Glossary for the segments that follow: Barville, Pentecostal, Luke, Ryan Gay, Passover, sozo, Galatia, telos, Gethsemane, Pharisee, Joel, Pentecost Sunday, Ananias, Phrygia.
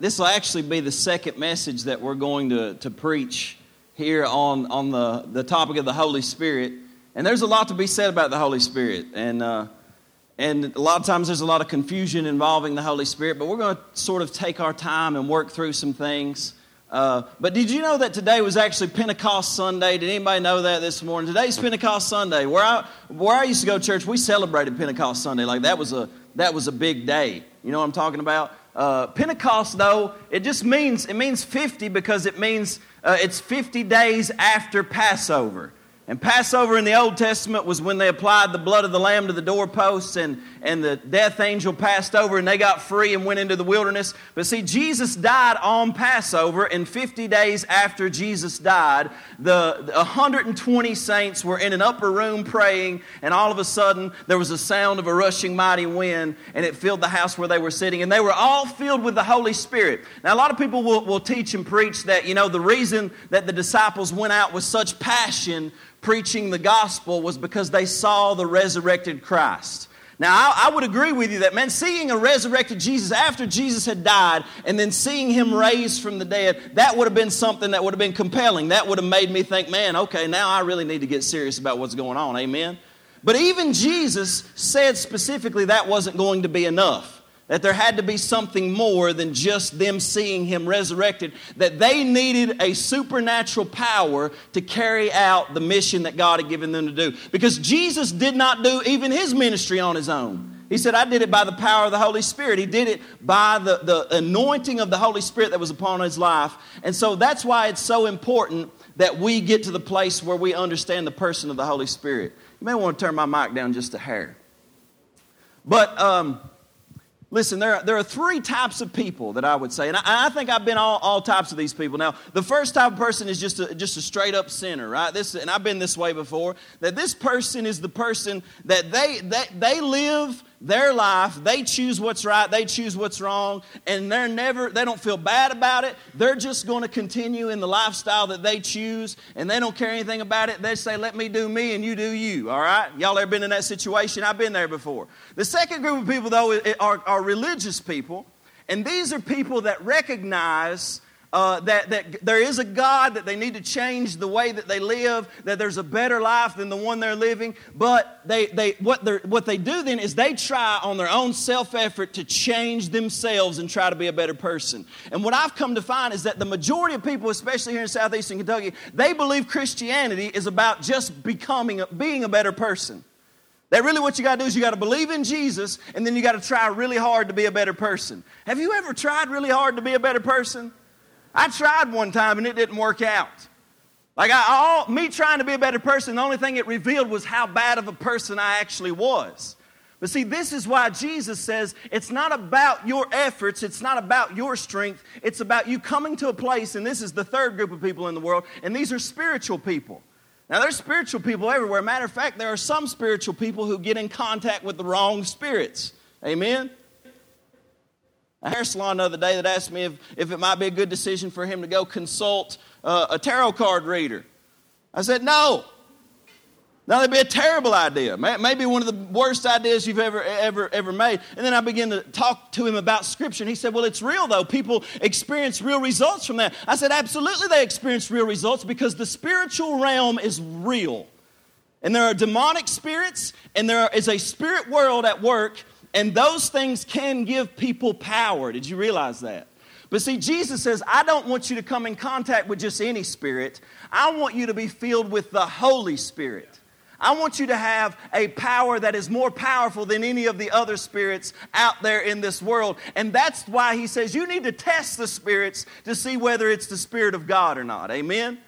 This will actually be the second message that we're going to preach here on the topic of the Holy Spirit. And there's a lot to be said about the Holy Spirit. And a lot of times there's a lot of confusion involving the Holy Spirit, but we're going to sort of take our time and work through some things. But did you know that today was actually Pentecost Sunday? Did anybody know that this morning? Today's Pentecost Sunday. Where I used to go to church, we celebrated Pentecost Sunday. Like that was a big day. You know what I'm talking about? Pentecost, though, it means 50 because it means it's 50 days after Passover. And Passover in the Old Testament was when they applied the blood of the lamb to the doorposts and the death angel passed over and they got free and went into the wilderness. But see, Jesus died on Passover, and 50 days after Jesus died, the 120 saints were in an upper room praying, and all of a sudden there was a sound of a rushing mighty wind, and it filled the house where they were sitting, and they were all filled with the Holy Spirit. Now, a lot of people will teach and preach that, you know, the reason that the disciples went out with such passion preaching the gospel was because they saw the resurrected Christ. Now, I would agree with you that, man, seeing a resurrected Jesus after Jesus had died and then seeing him raised from the dead, that would have been something that would have been compelling. That would have made me think, man, okay, now I really need to get serious about what's going on. Amen? But even Jesus said specifically that wasn't going to be enough. That there had to be something more than just them seeing him resurrected, that they needed a supernatural power to carry out the mission that God had given them to do. Because Jesus did not do even his ministry on his own. He said, I did it by the power of the Holy Spirit. He did it by the anointing of the Holy Spirit that was upon his life. And so that's why it's so important that we get to the place where we understand the person of the Holy Spirit. You may want to turn my mic down just a hair. But listen, there are three types of people that I would say, and I think I've been all types of these people. Now, the first type of person is just a straight-up sinner, right? And I've been this way before, that this person is the person that they live their life, they choose what's right, they choose what's wrong, and they don't feel bad about it. They're just going to continue in the lifestyle that they choose, and they don't care anything about it. They say, let me do me and you do you, all right? Y'all ever been in that situation? I've been there before. The second group of people, though, are religious people, and these are people that recognize that there is a God, that they need to change the way that they live, that there's a better life than the one they're living. But what they do then is they try on their own self-effort to change themselves and try to be a better person. And what I've come to find is that the majority of people, especially here in southeastern Kentucky, they believe Christianity is about just being a better person. That really what you got to do is you got to believe in Jesus, and then you got to try really hard to be a better person. Have you ever tried really hard to be a better person? I tried one time and it didn't work out. Like me trying to be a better person, the only thing it revealed was how bad of a person I actually was. But see, this is why Jesus says it's not about your efforts, it's not about your strength, it's about you coming to a place, and this is the third group of people in the world, and these are spiritual people. Now, there's spiritual people everywhere. Matter of fact, there are some spiritual people who get in contact with the wrong spirits. Amen? A hair salon the other day that asked me if it might be a good decision for him to go consult a tarot card reader. I said, no. Now, that'd be a terrible idea. Maybe one of the worst ideas you've ever made. And then I began to talk to him about Scripture. And he said, well, it's real, though. People experience real results from that. I said, absolutely they experience real results because the spiritual realm is real. And there are demonic spirits, and there is a spirit world at work. And those things can give people power. Did you realize that? But see, Jesus says, I don't want you to come in contact with just any spirit. I want you to be filled with the Holy Spirit. I want you to have a power that is more powerful than any of the other spirits out there in this world. And that's why he says you need to test the spirits to see whether it's the Spirit of God or not. Amen?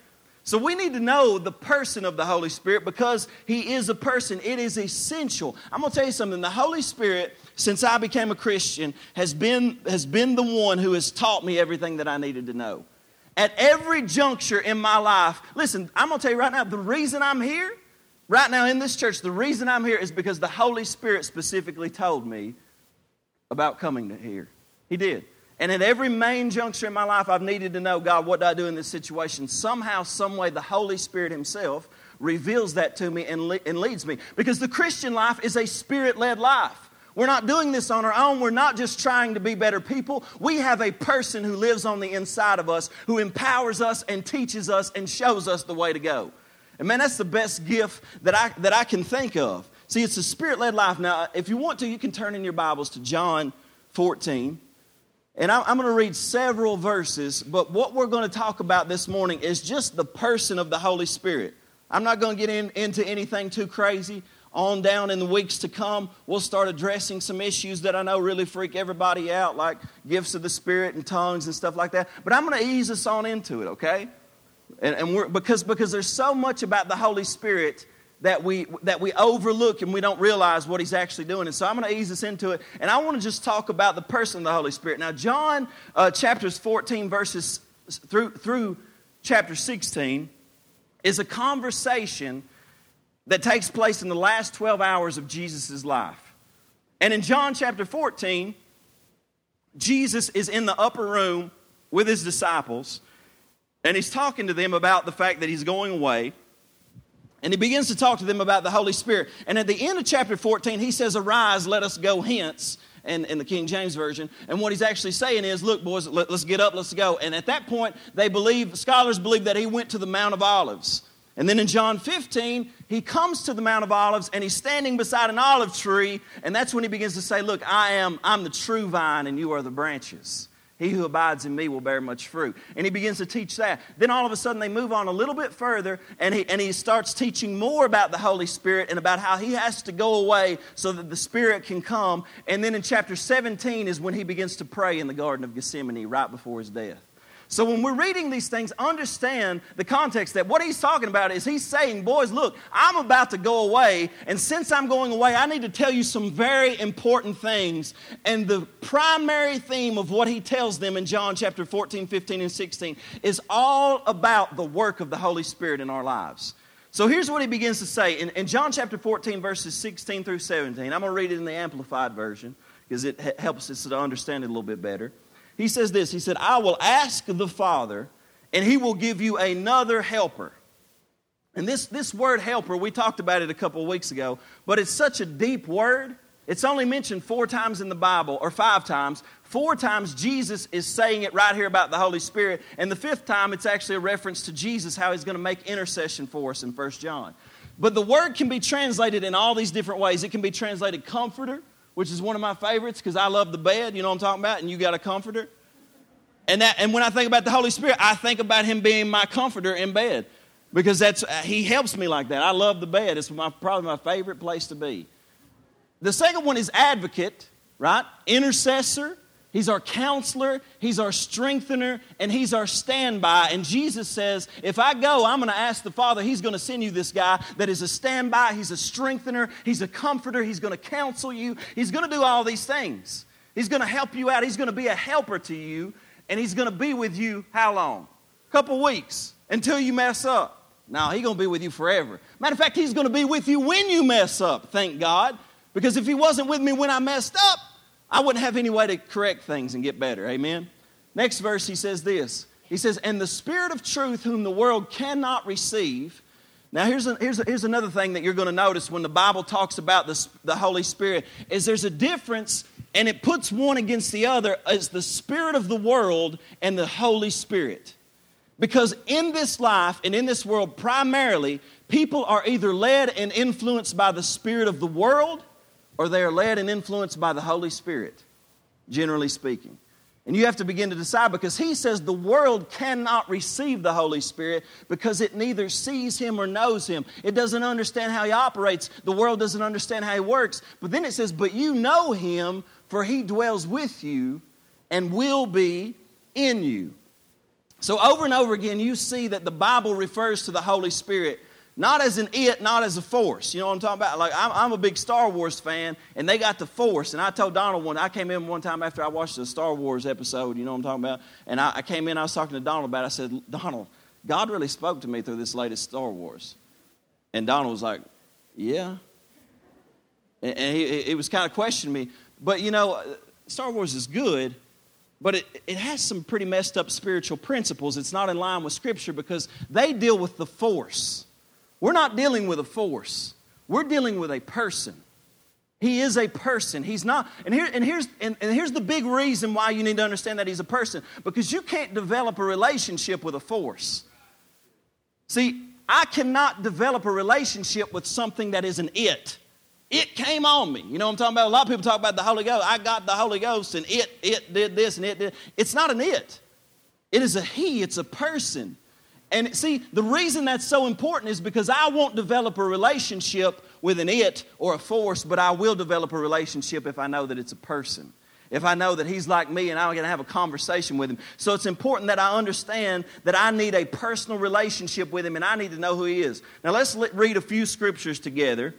So we need to know the person of the Holy Spirit because he is a person. It is essential. I'm going to tell you something. The Holy Spirit, since I became a Christian, has been the one who has taught me everything that I needed to know. At every juncture in my life, listen, I'm going to tell you right now, the reason I'm here, right now in this church, the reason I'm here is because the Holy Spirit specifically told me about coming to here. He did. And at every main juncture in my life, I've needed to know, God, what do I do in this situation? Somehow, someway, the Holy Spirit himself reveals that to me and leads me. Because the Christian life is a Spirit-led life. We're not doing this on our own. We're not just trying to be better people. We have a person who lives on the inside of us, who empowers us and teaches us and shows us the way to go. And man, that's the best gift that I can think of. See, it's a Spirit-led life. Now, if you want to, you can turn in your Bibles to John 14. And I'm going to read several verses, but what we're going to talk about this morning is just the person of the Holy Spirit. I'm not going to get into anything too crazy. On down in the weeks to come, we'll start addressing some issues that I know really freak everybody out, like gifts of the Spirit and tongues and stuff like that. But I'm going to ease us on into it, okay? And we're, because there's so much about the Holy Spirit that we overlook and we don't realize what he's actually doing. And so I'm going to ease us into it. And I want to just talk about the person of the Holy Spirit. Now, John chapters 14 verses through chapter 16 is a conversation that takes place in the last 12 hours of Jesus' life. And in John chapter 14, Jesus is in the upper room with his disciples, and he's talking to them about the fact that he's going away. And he begins to talk to them about the Holy Spirit. And at the end of chapter 14, he says, "Arise, let us go hence," in the King James Version. And what he's actually saying is, look, boys, let's get up, let's go. And at that point, scholars believe that he went to the Mount of Olives. And then in John 15, he comes to the Mount of Olives, and he's standing beside an olive tree. And that's when he begins to say, look, I'm the true vine, and you are the branches. He who abides in me will bear much fruit. And he begins to teach that. Then all of a sudden they move on a little bit further, and he starts teaching more about the Holy Spirit and about how he has to go away so that the Spirit can come. And then in chapter 17 is when he begins to pray in the Garden of Gethsemane right before his death. So when we're reading these things, understand the context that what he's talking about is he's saying, boys, look, I'm about to go away, and since I'm going away, I need to tell you some very important things. And the primary theme of what he tells them in John chapter 14, 15, and 16 is all about the work of the Holy Spirit in our lives. So here's what he begins to say in John chapter 14, verses 16 through 17. I'm going to read it in the Amplified Version because it helps us to understand it a little bit better. He says this, he said, "I will ask the Father, and he will give you another helper." And this word helper, we talked about it a couple of weeks ago, but it's such a deep word. It's only mentioned 4 times in the Bible, or 5 times. 4 times Jesus is saying it right here about the Holy Spirit. And the 5th time, it's actually a reference to Jesus, how he's going to make intercession for us in 1 John. But the word can be translated in all these different ways. It can be translated comforter, which is one of my favorites because I love the bed, you know what I'm talking about, and you got a comforter. And when I think about the Holy Spirit, I think about him being my comforter in bed because he helps me like that. I love the bed. It's probably my favorite place to be. The second one is advocate, right? Intercessor. He's our counselor. He's our strengthener. And he's our standby. And Jesus says, if I go, I'm going to ask the Father. He's going to send you this guy that is a standby. He's a strengthener. He's a comforter. He's going to counsel you. He's going to do all these things. He's going to help you out. He's going to be a helper to you. And he's going to be with you how long? A couple weeks until you mess up. No, he's going to be with you forever. Matter of fact, he's going to be with you when you mess up, thank God. Because if he wasn't with me when I messed up, I wouldn't have any way to correct things and get better. Amen? Next verse, he says this. He says, "And the Spirit of truth whom the world cannot receive." Now, here's another thing that you're going to notice when the Bible talks about the Holy Spirit is there's a difference, and it puts one against the other as the spirit of the world and the Holy Spirit. Because in this life and in this world, primarily, people are either led and influenced by the spirit of the world, or they are led and influenced by the Holy Spirit, generally speaking. And you have to begin to decide because he says the world cannot receive the Holy Spirit because it neither sees him or knows him. It doesn't understand how he operates. The world doesn't understand how he works. But then it says, "But you know him, for he dwells with you and will be in you." So over and over again, you see that the Bible refers to the Holy Spirit not as an it, not as a force. You know what I'm talking about? Like, I'm a big Star Wars fan, and they got the force. And I told Donald I came in one time after I watched a Star Wars episode, you know what I'm talking about? And I came in, I was talking to Donald about it. I said, "Donald, God really spoke to me through this latest Star Wars." And Donald was like, "Yeah." And he was kind of questioning me. But, you know, Star Wars is good, but it has some pretty messed up spiritual principles. It's not in line with Scripture because they deal with the force. We're not dealing with a force. We're dealing with a person. He is a person. He's not, and here's the big reason why you need to understand that he's a person, because you can't develop a relationship with a force. See, I cannot develop a relationship with something that isn't it. It came on me. You know what I'm talking about? A lot of people talk about the Holy Ghost. I got the Holy Ghost, and it did this, and it did. It's not an it. It is a he. It's a person. And see, the reason that's so important is because I won't develop a relationship with an it or a force, but I will develop a relationship if I know that it's a person. If I know that he's like me and I'm going to have a conversation with him. So it's important that I understand that I need a personal relationship with him and I need to know who he is. Now let's read a few scriptures together.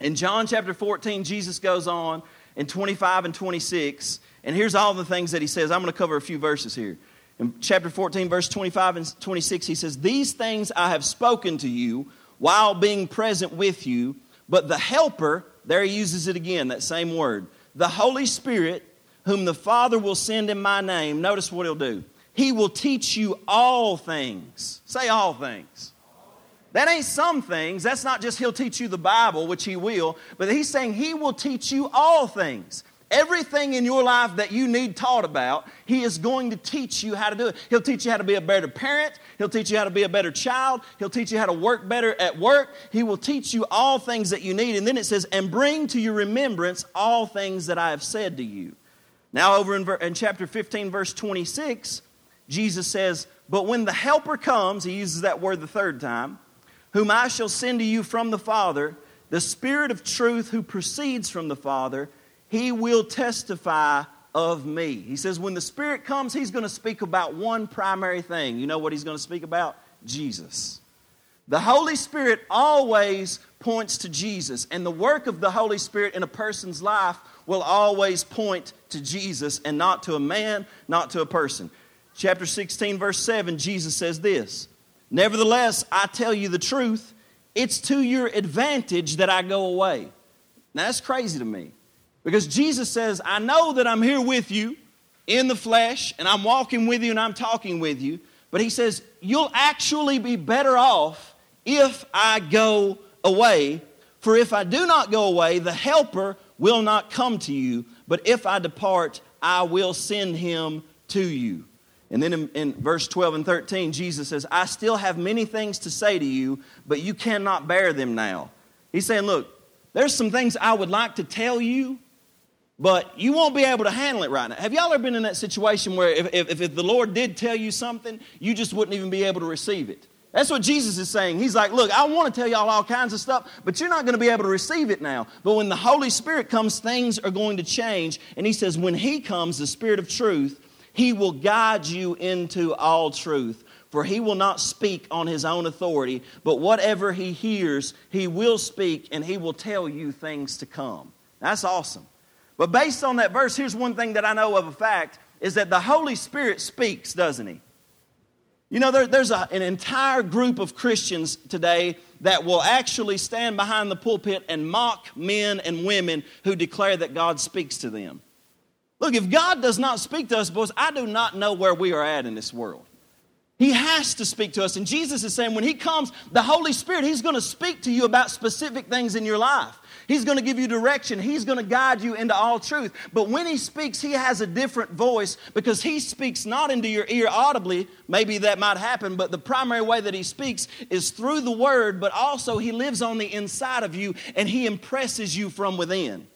In John chapter 14, Jesus goes on in 25 and 26. And here's all the things that he says. I'm going to cover a few verses here. In chapter 14, verse 25 and 26, he says, "These things I have spoken to you while being present with you, but the Helper," there he uses it again, that same word, "the Holy Spirit, whom the Father will send in my name," notice what he'll do, "he will teach you all things." Say all things. That ain't some things. That's not just he'll teach you the Bible, which he will, but he's saying he will teach you all things. Everything in your life that you need taught about, he is going to teach you how to do it. He'll teach you how to be a better parent. He'll teach you how to be a better child. He'll teach you how to work better at work. He will teach you all things that you need. And then it says, "and bring to your remembrance all things that I have said to you." Now over in chapter 15, verse 26, Jesus says, "But when the Helper comes," he uses that word the third time, "whom I shall send to you from the Father, the Spirit of truth who proceeds from the Father, he will testify of me." He says when the Spirit comes, he's going to speak about one primary thing. You know what he's going to speak about? Jesus. The Holy Spirit always points to Jesus. And the work of the Holy Spirit in a person's life will always point to Jesus and not to a man, not to a person. Chapter 16, verse 7, Jesus says this, "Nevertheless, I tell you the truth, it's to your advantage that I go away." Now that's crazy to me. Because Jesus says, I know that I'm here with you in the flesh, and I'm walking with you and I'm talking with you. But he says, you'll actually be better off if I go away. For if I do not go away, the Helper will not come to you. But if I depart, I will send him to you. And then in verse 12 and 13, Jesus says, I still have many things to say to you, but you cannot bear them now. He's saying, look, there's some things I would like to tell you, but you won't be able to handle it right now. Have y'all ever been in that situation where if the Lord did tell you something, you just wouldn't even be able to receive it? That's what Jesus is saying. He's like, look, I want to tell y'all all kinds of stuff, but you're not going to be able to receive it now. But when the Holy Spirit comes, things are going to change. And he says, when he comes, the Spirit of truth, he will guide you into all truth. For he will not speak on his own authority, but whatever he hears, he will speak and he will tell you things to come. That's awesome. But based on that verse, here's one thing that I know of a fact, is that the Holy Spirit speaks, doesn't he? You know, there's an entire group of Christians today that will actually stand behind the pulpit and mock men and women who declare that God speaks to them. Look, if God does not speak to us, boys, I do not know where we are at in this world. He has to speak to us. And Jesus is saying when he comes, the Holy Spirit, he's going to speak to you about specific things in your life. He's going to give you direction. He's going to guide you into all truth. But when he speaks, he has a different voice because he speaks not into your ear audibly. Maybe that might happen, but the primary way that he speaks is through the word, but also he lives on the inside of you and he impresses you from within.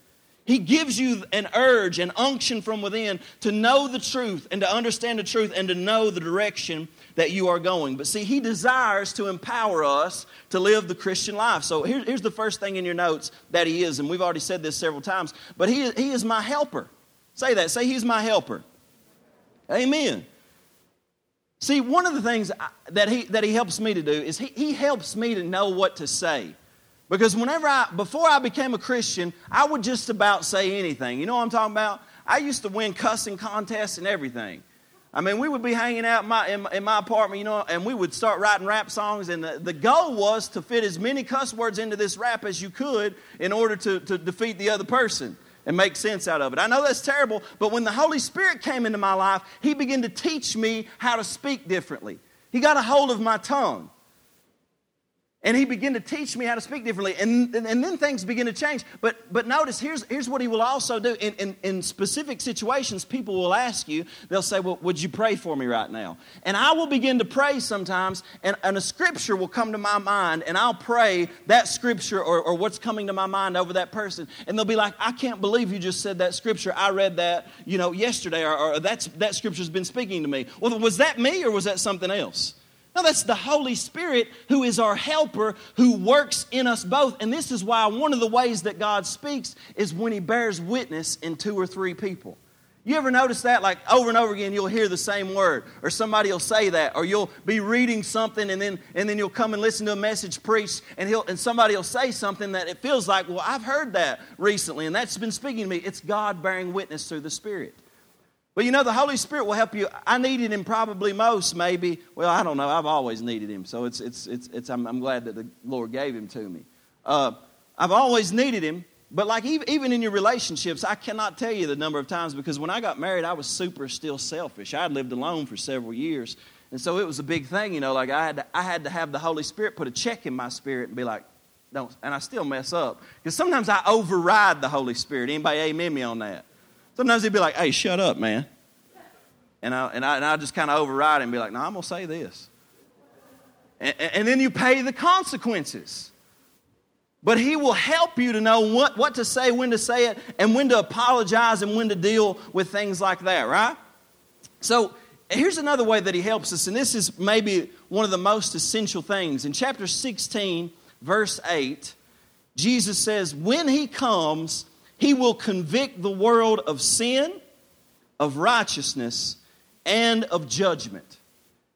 He gives you an urge, an unction from within to know the truth and to understand the truth and to know the direction that you are going. But see, he desires to empower us to live the Christian life. So here's the first thing in your notes that he is, and we've already said this several times, but he is my helper. Say that. Say he's my helper. Amen. See, one of the things that he helps me to do is he helps me to know what to say. Because before I became a Christian, I would just about say anything. You know what I'm talking about? I used to win cussing contests and everything. I mean, we would be hanging out in my apartment, you know, and we would start writing rap songs. And the goal was to fit as many cuss words into this rap as you could in order to defeat the other person and make sense out of it. I know that's terrible, but when the Holy Spirit came into my life, he began to teach me how to speak differently. He got a hold of my tongue. And he began to teach me how to speak differently. And then things begin to change. But notice, here's what he will also do. In specific situations, people will ask you, they'll say, well, would you pray for me right now? And I will begin to pray sometimes, and a scripture will come to my mind, and I'll pray that scripture or what's coming to my mind over that person. And they'll be like, I can't believe you just said that scripture. I read that, yesterday, or that scripture's been speaking to me. Well, was that me or was that something else? No, that's the Holy Spirit, who is our helper, who works in us both. And this is why one of the ways that God speaks is when he bears witness in two or three people. You ever notice that? Like over and over again, you'll hear the same word, or somebody will say that, or you'll be reading something and then you'll come and listen to a message preached, and somebody will say something that it feels like, well, I've heard that recently, and that's been speaking to me. It's God bearing witness through the Spirit. But the Holy Spirit will help you. I needed him probably most, maybe. Well, I don't know. I've always needed him, so I'm glad that the Lord gave him to me. I've always needed him, but like even in your relationships, I cannot tell you the number of times, because when I got married, I was super still selfish. I had lived alone for several years, and so it was a big thing. Like I had to have the Holy Spirit put a check in my spirit and be like, don't. And I still mess up, because sometimes I override the Holy Spirit. Anybody amen me on that? Sometimes he'd be like, hey, shut up, man. And I just kind of override him and be like, no, I'm going to say this. And then you pay the consequences. But he will help you to know what to say, when to say it, and when to apologize and when to deal with things like that, right? So here's another way that he helps us, and this is maybe one of the most essential things. In chapter 16, verse 8, Jesus says, when he comes, he will convict the world of sin, of righteousness, and of judgment.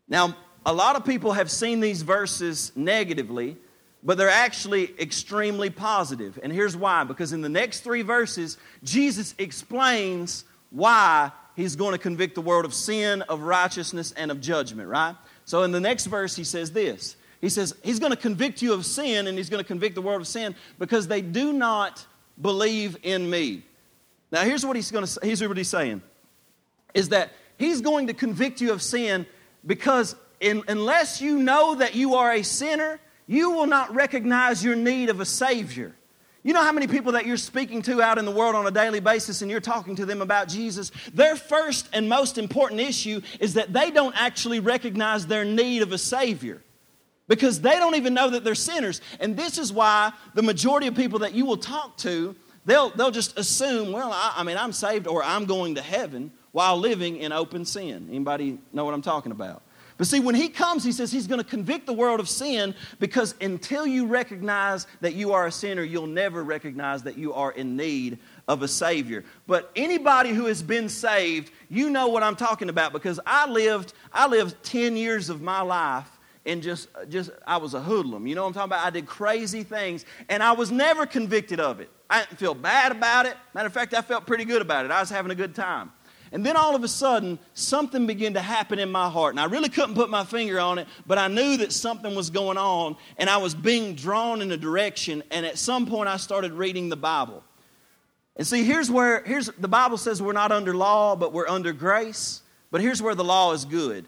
Now, a lot of people have seen these verses negatively, but they're actually extremely positive. And here's why. Because in the next three verses, Jesus explains why he's going to convict the world of sin, of righteousness, and of judgment, right? So in the next verse, he says this. He says, he's going to convict you of sin, and he's going to convict the world of sin because they do not believe in me. Now, here's what he's going to say. Here's what he's saying, is that he's going to convict you of sin because unless you know that you are a sinner, you will not recognize your need of a Savior. You know how many people that you're speaking to out in the world on a daily basis, and you're talking to them about Jesus? Their first and most important issue is that they don't actually recognize their need of a Savior, because they don't even know that they're sinners. And this is why the majority of people that you will talk to, they'll just assume, well, I mean, I'm saved, or I'm going to heaven, while living in open sin. Anybody know what I'm talking about? But see, when he comes, he says he's going to convict the world of sin, because until you recognize that you are a sinner, you'll never recognize that you are in need of a Savior. But anybody who has been saved, you know what I'm talking about, because I lived 10 years of my life, and just I was a hoodlum. You know what I'm talking about? I did crazy things, and I was never convicted of it. I didn't feel bad about it. Matter of fact, I felt pretty good about it. I was having a good time. And then all of a sudden, something began to happen in my heart, and I really couldn't put my finger on it, but I knew that something was going on, and I was being drawn in a direction, and at some point, I started reading the Bible. And see, here's the Bible says we're not under law, but we're under grace, but here's where the law is good.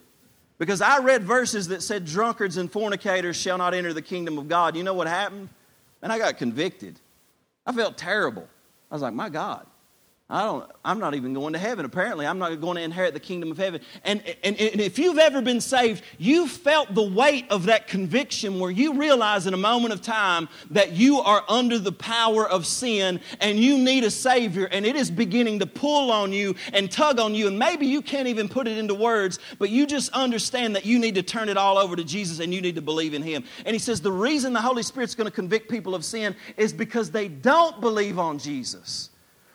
Because I read verses that said drunkards and fornicators shall not enter the kingdom of God. You know what happened? And I got convicted. I felt terrible. I was like, my God, I'm not even going to heaven. Apparently, I'm not going to inherit the kingdom of heaven. And if you've ever been saved, you felt the weight of that conviction, where you realize in a moment of time that you are under the power of sin and you need a Savior, and it is beginning to pull on you and tug on you, and maybe you can't even put it into words, but you just understand that you need to turn it all over to Jesus and you need to believe in him. And he says the reason the Holy Spirit's going to convict people of sin is because they don't believe on Jesus.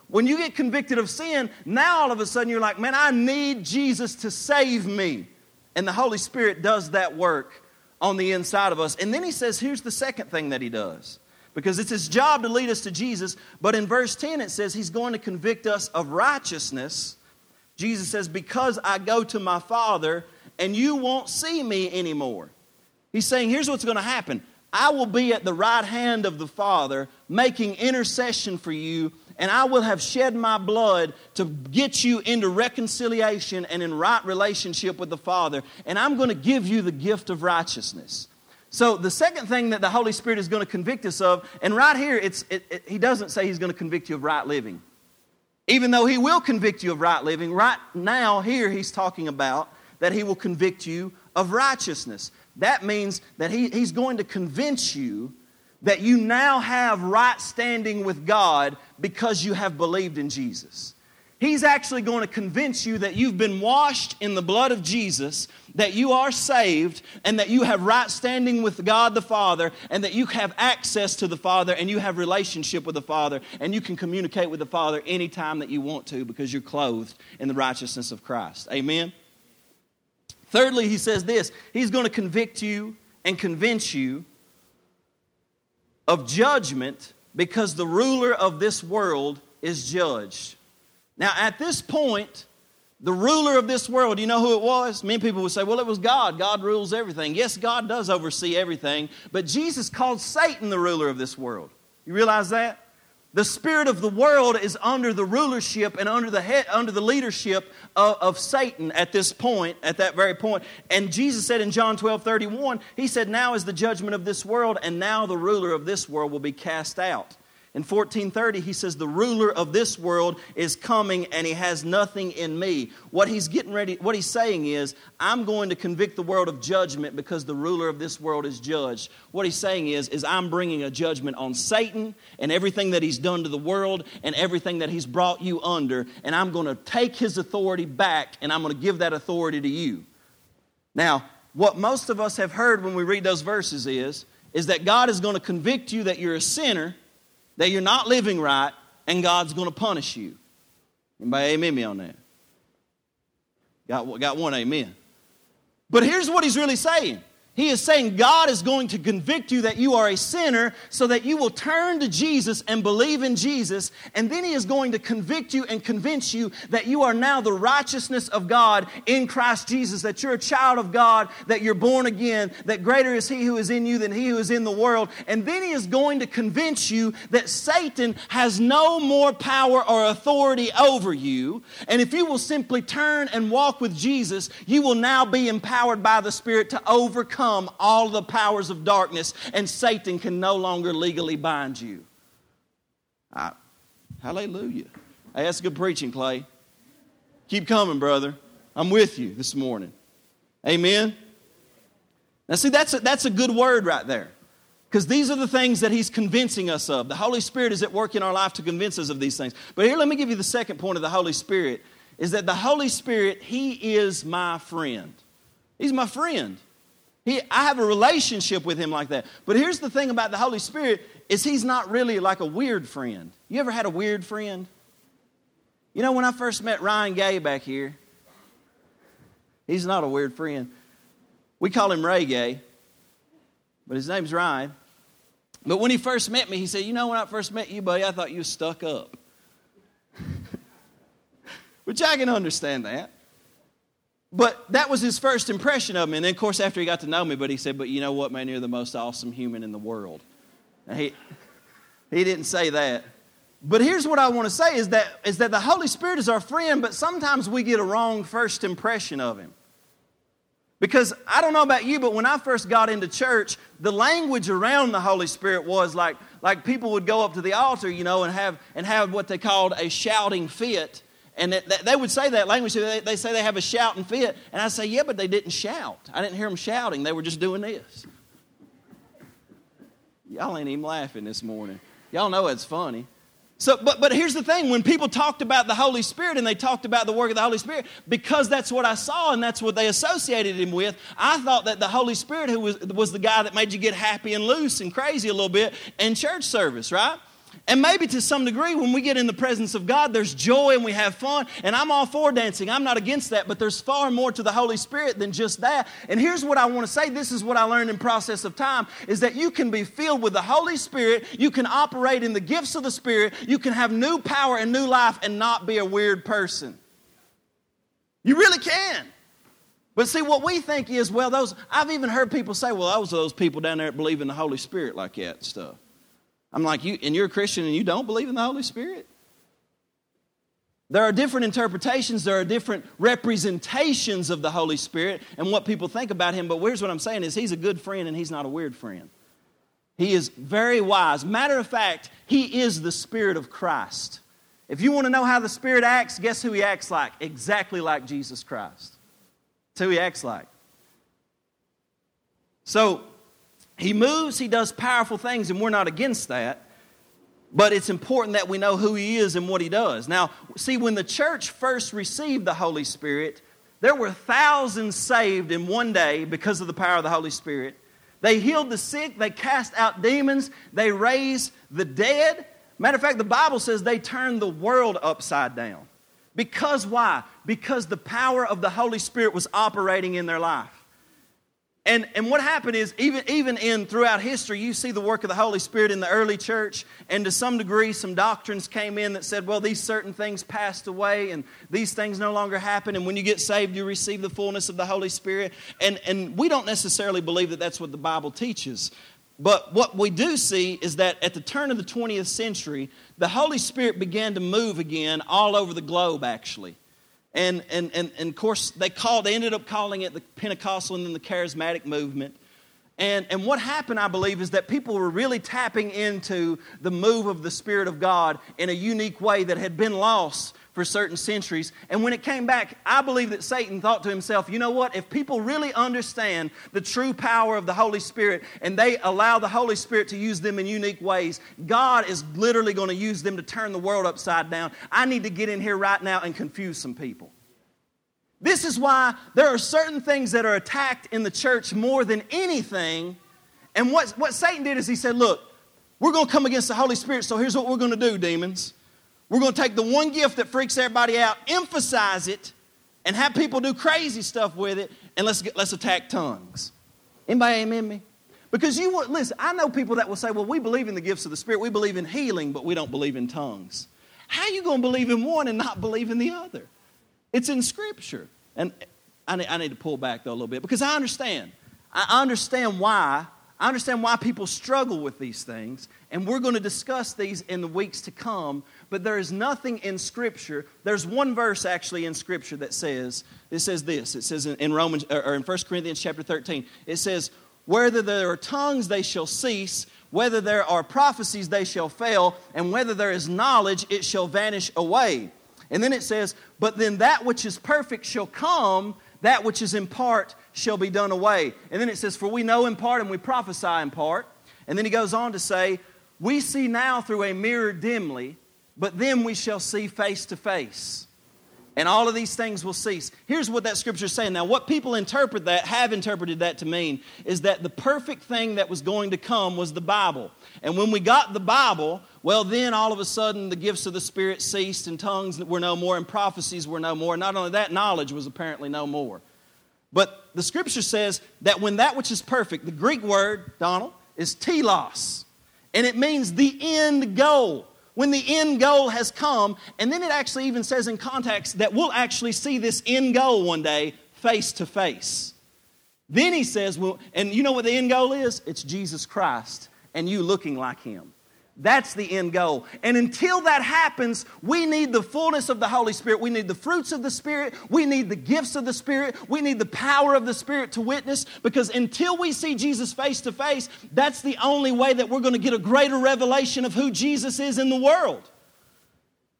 When you get convicted of sin, now all of a sudden you're like, man, I need Jesus to save me. And the Holy Spirit does that work on the inside of us. And then he says, here's the second thing that he does, because it's his job to lead us to Jesus. But in verse 10, it says he's going to convict us of righteousness. Jesus says, because I go to my Father and you won't see me anymore. He's saying, here's what's going to happen. I will be at the right hand of the Father making intercession for you, and I will have shed my blood to get you into reconciliation and in right relationship with the Father. And I'm going to give you the gift of righteousness. So the second thing that the Holy Spirit is going to convict us of, and right here, he doesn't say he's going to convict you of right living. Even though he will convict you of right living, right now here he's talking about that he will convict you of righteousness. That means that he's going to convince you that you now have right standing with God because you have believed in Jesus. He's actually going to convince you that you've been washed in the blood of Jesus, that you are saved, and that you have right standing with God the Father, and that you have access to the Father, and you have relationship with the Father, and you can communicate with the Father anytime that you want to because you're clothed in the righteousness of Christ. Amen? Thirdly, he says this. He's going to convict you and convince you of judgment because the ruler of this world is judged. Now, at this point, the ruler of this world, you know who it was? Many people would say, well, it was God. God rules everything. Yes, God does oversee everything, but Jesus called Satan the ruler of this world. You realize that? The spirit of the world is under the rulership and under the leadership of Satan at this point, at that very point. And Jesus said in John 12:31, he said, now is the judgment of this world, and now the ruler of this world will be cast out. In 14:30, he says, the ruler of this world is coming and he has nothing in me. What he's saying is, I'm going to convict the world of judgment because the ruler of this world is judged. What he's saying is I'm bringing a judgment on Satan and everything that he's done to the world and everything that he's brought you under. And I'm going to take his authority back and I'm going to give that authority to you. Now, what most of us have heard when we read those verses is that God is going to convict you that you're a sinner, that you're not living right, and God's going to punish you. Anybody amen me on that? Got one amen. But here's what he's really saying. He is saying God is going to convict you that you are a sinner so that you will turn to Jesus and believe in Jesus, and then he is going to convict you and convince you that you are now the righteousness of God in Christ Jesus, that you're a child of God, that you're born again, that greater is he who is in you than he who is in the world. And then he is going to convince you that Satan has no more power or authority over you, and if you will simply turn and walk with Jesus, you will now be empowered by the Spirit to overcome all the powers of darkness, and Satan can no longer legally bind you. Hallelujah. Hey, that's good preaching, Clay. Keep coming, brother. I'm with you this morning. Amen? Now see, that's a good word right there, because these are the things that he's convincing us of. The Holy Spirit is at work in our life to convince us of these things. But here, let me give you the second point of the Holy Spirit, is that the Holy Spirit, he is my friend. He's my friend. I have a relationship with him like that. But here's the thing about the Holy Spirit is he's not really like a weird friend. You ever had a weird friend? You know, when I first met Ryan Gay back here, he's not a weird friend. We call him Ray Gay, but his name's Ryan. But when he first met me, he said, you know, when I first met you, buddy, I thought you were stuck up. Which I can understand that. But that was his first impression of me. And then, of course, after he got to know me, but he said, but you know what, man, you're the most awesome human in the world. Now, he didn't say that. But here's what I want to say is that the Holy Spirit is our friend, but sometimes we get a wrong first impression of him. Because I don't know about you, but when I first got into church, the language around the Holy Spirit was like people would go up to the altar, you know, and have what they called a shouting fit. And they would say that language. They say they have a shouting fit. And I say, yeah, but they didn't shout. I didn't hear them shouting. They were just doing this. Y'all ain't even laughing this morning. Y'all know it's funny. So, but here's the thing. When people talked about the Holy Spirit and they talked about the work of the Holy Spirit, because that's what I saw and that's what they associated him with, I thought that the Holy Spirit who was the guy that made you get happy and loose and crazy a little bit in church service, right? And maybe to some degree, when we get in the presence of God, there's joy and we have fun. And I'm all for dancing. I'm not against that. But there's far more to the Holy Spirit than just that. And here's what I want to say. This is what I learned in process of time, is that you can be filled with the Holy Spirit. You can operate in the gifts of the Spirit. You can have new power and new life and not be a weird person. You really can. But see, what we think is, well, I've even heard people say, well, those people down there that believe in the Holy Spirit like that and stuff. I'm like, you're a Christian and you don't believe in the Holy Spirit? There are different interpretations. There are different representations of the Holy Spirit and what people think about Him. But here's what I'm saying is He's a good friend and He's not a weird friend. He is very wise. Matter of fact, He is the Spirit of Christ. If you want to know how the Spirit acts, guess who He acts like? Exactly like Jesus Christ. That's who He acts like. So, He moves, He does powerful things, and we're not against that. But it's important that we know who He is and what He does. Now, see, when the church first received the Holy Spirit, there were thousands saved in one day because of the power of the Holy Spirit. They healed the sick. They cast out demons. They raised the dead. Matter of fact, the Bible says they turned the world upside down. Because why? Because the power of the Holy Spirit was operating in their life. And what happened is, even in throughout history, you see the work of the Holy Spirit in the early church, and to some degree, some doctrines came in that said, well, these certain things passed away, and these things no longer happen, and when you get saved, you receive the fullness of the Holy Spirit. And we don't necessarily believe that that's what the Bible teaches. But what we do see is that at the turn of the 20th century, the Holy Spirit began to move again all over the globe, actually. And of course, they ended up calling it the Pentecostal and then the Charismatic movement. And what happened, I believe, is that people were really tapping into the move of the Spirit of God in a unique way that had been lost for certain centuries. And when it came back, I believe that Satan thought to himself, you know what, if people really understand the true power of the Holy Spirit and they allow the Holy Spirit to use them in unique ways, God is literally going to use them to turn the world upside down. I need to get in here right now and confuse some people. This is why there are certain things that are attacked in the church more than anything. And what Satan did is he said, look, we're going to come against the Holy Spirit, so here's what we're going to do, demons. We're going to take the one gift that freaks everybody out, emphasize it, and have people do crazy stuff with it, and let's attack tongues. Anybody amen me? Because listen, I know people that will say, well, we believe in the gifts of the Spirit. We believe in healing, but we don't believe in tongues. How are you going to believe in one and not believe in the other? It's in Scripture. And I need to pull back, though, a little bit, because I understand. I understand why people struggle with these things, and we're going to discuss these in the weeks to come, but there is nothing in Scripture. There's one verse actually in Scripture that says, it says this. It says in Romans or in 1 Corinthians chapter 13, it says, whether there are tongues, they shall cease. Whether there are prophecies, they shall fail. And whether there is knowledge, it shall vanish away. And then it says, but then that which is perfect shall come, that which is in part shall be done away. And then it says, for we know in part and we prophesy in part. And then he goes on to say, we see now through a mirror dimly, but then we shall see face to face. And all of these things will cease. Here's what that Scripture is saying. Now, what people have interpreted that to mean is that the perfect thing that was going to come was the Bible. And when we got the Bible, well, then all of a sudden the gifts of the Spirit ceased and tongues were no more and prophecies were no more. Not only that, knowledge was apparently no more. But the Scripture says that when that which is perfect, the Greek word, Donald, is telos. And it means the end goal. When the end goal has come, and then it actually even says in context that we'll actually see this end goal one day face to face. Then he says, well, and you know what the end goal is? It's Jesus Christ and you looking like Him. That's the end goal. And until that happens, we need the fullness of the Holy Spirit. We need the fruits of the Spirit. We need the gifts of the Spirit. We need the power of the Spirit to witness. Because until we see Jesus face to face, that's the only way that we're going to get a greater revelation of who Jesus is in the world.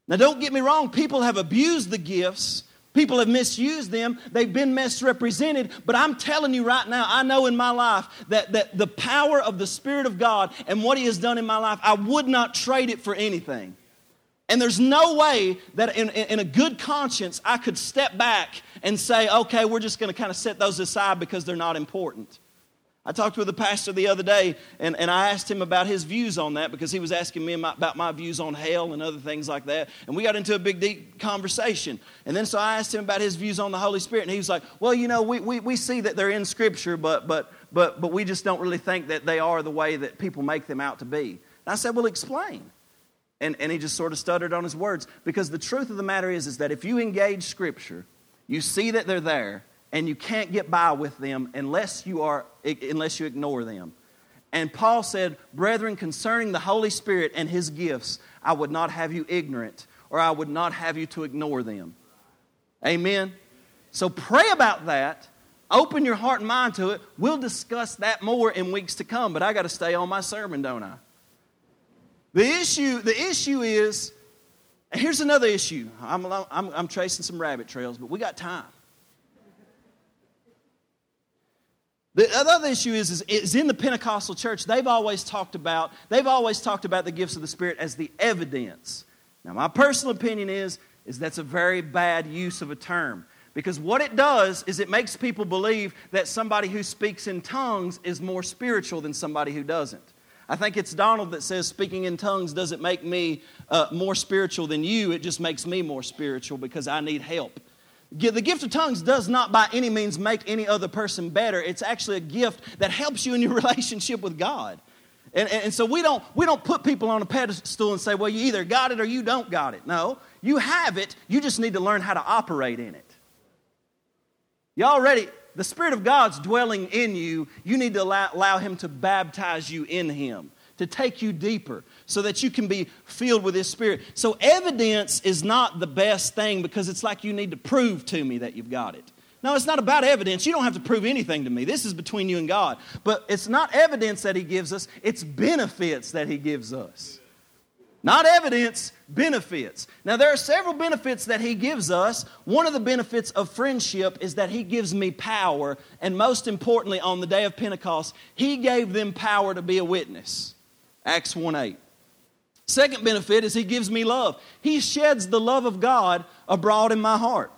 Now, don't get me wrong. People have abused the gifts. People have misused them. They've been misrepresented. But I'm telling you right now, I know in my life that the power of the Spirit of God and what He has done in my life, I would not trade it for anything. And there's no way that in a good conscience I could step back and say, okay, we're just going to kind of set those aside because they're not important. I talked with a pastor the other day, and I asked him about his views on that because he was asking me about my views on hell and other things like that. And we got into a big, deep conversation. And then so I asked him about his views on the Holy Spirit, and he was like, well, you know, we see that they're in Scripture, but we just don't really think that they are the way that people make them out to be. And I said, well, explain. And he just sort of stuttered on his words because the truth of the matter is that if you engage Scripture, you see that they're there, and you can't get by with them unless you ignore them. And Paul said, brethren, concerning the Holy Spirit and His gifts, I would not have you ignorant. or I would not have you to ignore them. Amen? So pray about that. Open your heart and mind to it. We'll discuss that more in weeks to come, but I got to stay on my sermon, don't I? The issue is, and here's another issue. I'm chasing some rabbit trails, but we got time. The other issue is in the Pentecostal church, they've always talked about the gifts of the Spirit as the evidence. Now, my personal opinion is that's a very bad use of a term. Because what it does is it makes people believe that somebody who speaks in tongues is more spiritual than somebody who doesn't. I think it's Donald that says speaking in tongues doesn't make me more spiritual than you. It just makes me more spiritual because I need help. The gift of tongues does not by any means make any other person better. It's actually a gift that helps you in your relationship with God. And so we don't put people on a pedestal and say, well, you either got it or you don't got it. No, you have it. You just need to learn how to operate in it. The Spirit of God's dwelling in you. You need to allow Him to baptize you in Him, to take you deeper so that you can be filled with His Spirit. So evidence is not the best thing because it's like you need to prove to me that you've got it. No, it's not about evidence. You don't have to prove anything to me. This is between you and God. But it's not evidence that He gives us. It's benefits that He gives us. Not evidence, benefits. Now, there are several benefits that He gives us. One of the benefits of friendship is that He gives me power. And most importantly, on the day of Pentecost, He gave them power to be a witness. Acts 1:8. Second benefit is He gives me love. He sheds the love of God abroad in my heart.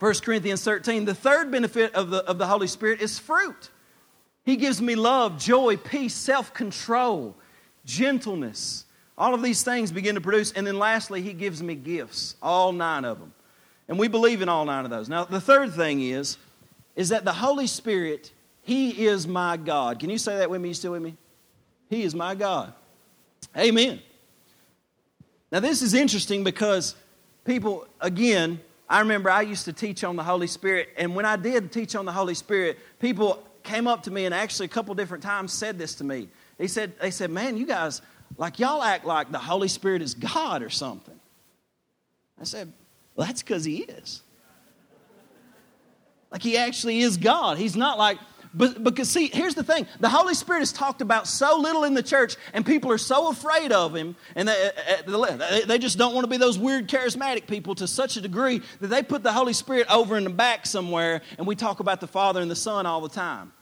1 Corinthians 13. The third benefit of the Holy Spirit is fruit. He gives me love, joy, peace, self-control, gentleness. All of these things begin to produce. And then lastly, He gives me gifts, all 9 of them. And we believe in all 9 of those. Now, the third thing is that the Holy Spirit, He is my God. Can you say that with me? You still with me? He is my God. Amen. Now, this is interesting because people, again, I remember I used to teach on the Holy Spirit. And when I did teach on the Holy Spirit, people came up to me and actually a couple different times said this to me. They said, man, you guys... like y'all act like the Holy Spirit is God or something. I said, well, that's because He is. Like He actually is God. He's not like, because see, here's the thing. The Holy Spirit is talked about so little in the church and people are so afraid of Him and they just don't want to be those weird charismatic people to such a degree that they put the Holy Spirit over in the back somewhere and we talk about the Father and the Son all the time.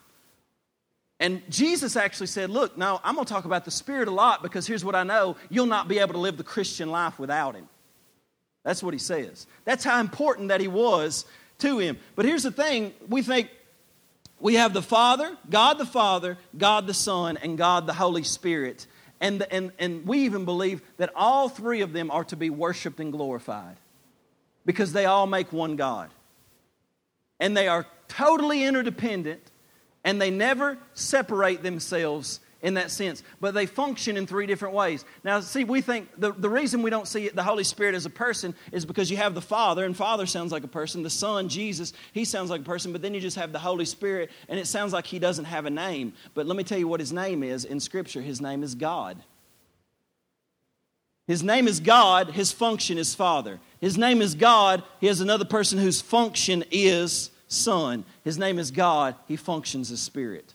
And Jesus actually said, look, no, I'm going to talk about the Spirit a lot because here's what I know. You'll not be able to live the Christian life without Him. That's what He says. That's how important that He was to Him. But here's the thing. We think we have the Father, God the Son, and God the Holy Spirit. And we even believe that all 3 of them are to be worshiped and glorified because they all make one God. And they are totally interdependent. And they never separate themselves in that sense. But they function in 3 different ways. Now, see, we think the reason we don't see the Holy Spirit as a person is because you have the Father, and Father sounds like a person. The Son, Jesus, He sounds like a person. But then you just have the Holy Spirit, and it sounds like He doesn't have a name. But let me tell you what His name is in Scripture. His name is God. His name is God. His function is Father. His name is God. He has another person whose function is Son. His name is God. He functions as Spirit.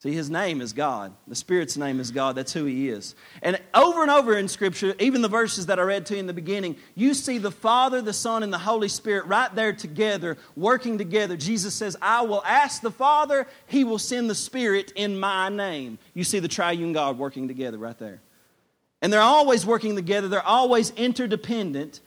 See, His name is God. The Spirit's name is God. That's who He is. And over in Scripture, even the verses that I read to you in the beginning, you see the Father, the Son, and the Holy Spirit right there together, working together. Jesus says, I will ask the Father, He will send the Spirit in my name. You see the triune God working together right there. And they're always working together. They're always interdependent.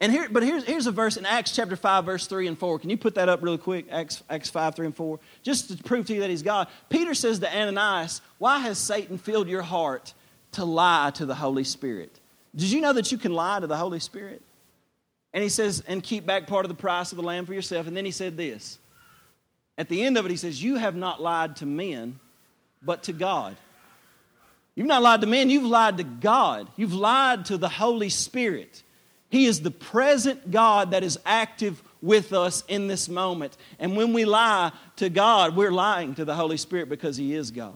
Here's a verse in Acts chapter 5, verse 3 and 4. Can you put that up really quick? Acts 5, 3 and 4. Just to prove to you that He's God. Peter says to Ananias, why has Satan filled your heart to lie to the Holy Spirit? Did you know that you can lie to the Holy Spirit? And he says, and keep back part of the price of the land for yourself. And then he said this. At the end of it, he says, you have not lied to men, but to God. You've not lied to men, you've lied to God. You've lied to the Holy Spirit. He is the present God that is active with us in this moment. And when we lie to God, we're lying to the Holy Spirit because He is God.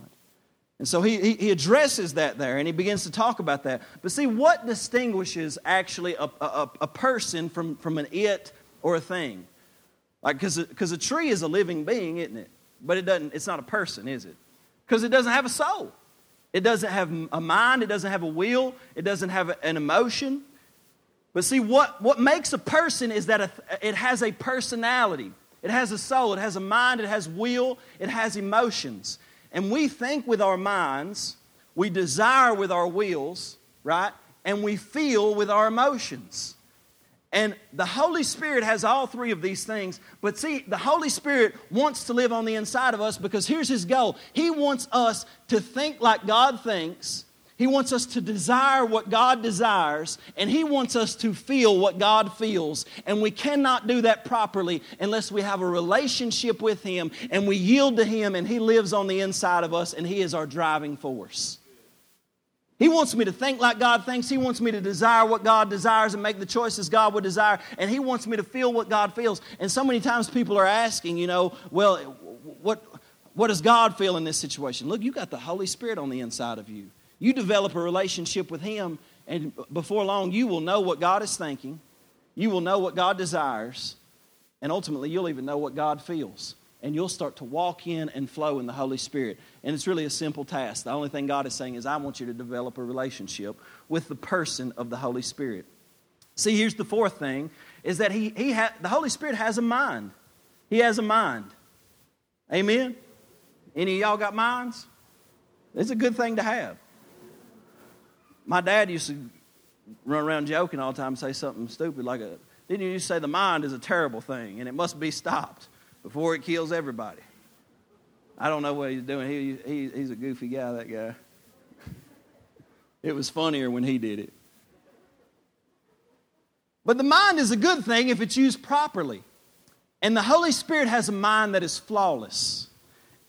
And so he addresses that there, and he begins to talk about that. But see, what distinguishes actually a person from an it or a thing? Like, because a tree is a living being, isn't it? But it's not a person, is it? Because it doesn't have a soul. It doesn't have a mind. It doesn't have a will. It doesn't have an emotion. But see, what makes a person is that it has a personality. It has a soul. It has a mind. It has will. It has emotions. And we think with our minds, we desire with our wills, right? And we feel with our emotions. And the Holy Spirit has all three of these things. But see, the Holy Spirit wants to live on the inside of us because here's His goal. He wants us to think like God thinks. He wants us to desire what God desires. And He wants us to feel what God feels. And we cannot do that properly unless we have a relationship with Him and we yield to Him and He lives on the inside of us and He is our driving force. He wants me to think like God thinks. He wants me to desire what God desires and make the choices God would desire. And He wants me to feel what God feels. And so many times people are asking, you know, well, what does God feel in this situation? Look, you got the Holy Spirit on the inside of you. You develop a relationship with Him, and before long you will know what God is thinking. You will know what God desires. And ultimately you'll even know what God feels. And you'll start to walk in and flow in the Holy Spirit. And it's really a simple task. The only thing God is saying is, I want you to develop a relationship with the person of the Holy Spirit. See, here's the fourth thing, is that the Holy Spirit has a mind. He has a mind. Amen? Any of y'all got minds? It's a good thing to have. My dad used to run around joking all the time and say something stupid like, didn't you used to say the mind is a terrible thing and it must be stopped before it kills everybody? I don't know what he's doing. He's a goofy guy, that guy. It was funnier when he did it. But the mind is a good thing if it's used properly. And the Holy Spirit has a mind that is flawless.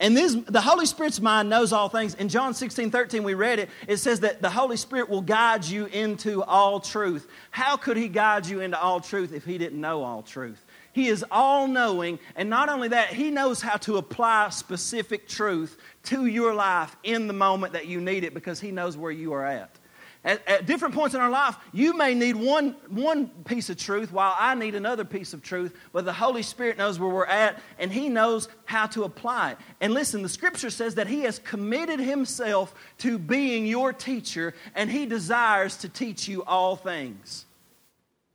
And the Holy Spirit's mind knows all things. In John 16:13, we read it. It says that the Holy Spirit will guide you into all truth. How could He guide you into all truth if He didn't know all truth? He is all-knowing. And not only that, He knows how to apply specific truth to your life in the moment that you need it because He knows where you are at. At different points in our life, you may need one piece of truth while I need another piece of truth, but the Holy Spirit knows where we're at, and He knows how to apply it. And listen, the Scripture says that He has committed Himself to being your teacher, and He desires to teach you all things.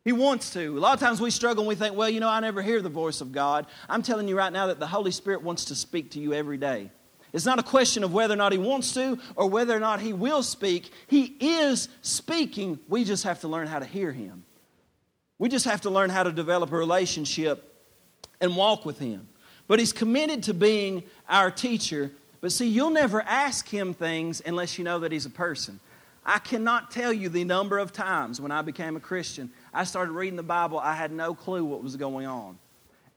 He wants to. A lot of times we struggle and we think, well, you know, I never hear the voice of God. I'm telling you right now that the Holy Spirit wants to speak to you every day. It's not a question of whether or not He wants to or whether or not He will speak. He is speaking. We just have to learn how to hear Him. We just have to learn how to develop a relationship and walk with Him. But He's committed to being our teacher. But see, you'll never ask Him things unless you know that He's a person. I cannot tell you the number of times when I became a Christian, I started reading the Bible, I had no clue what was going on.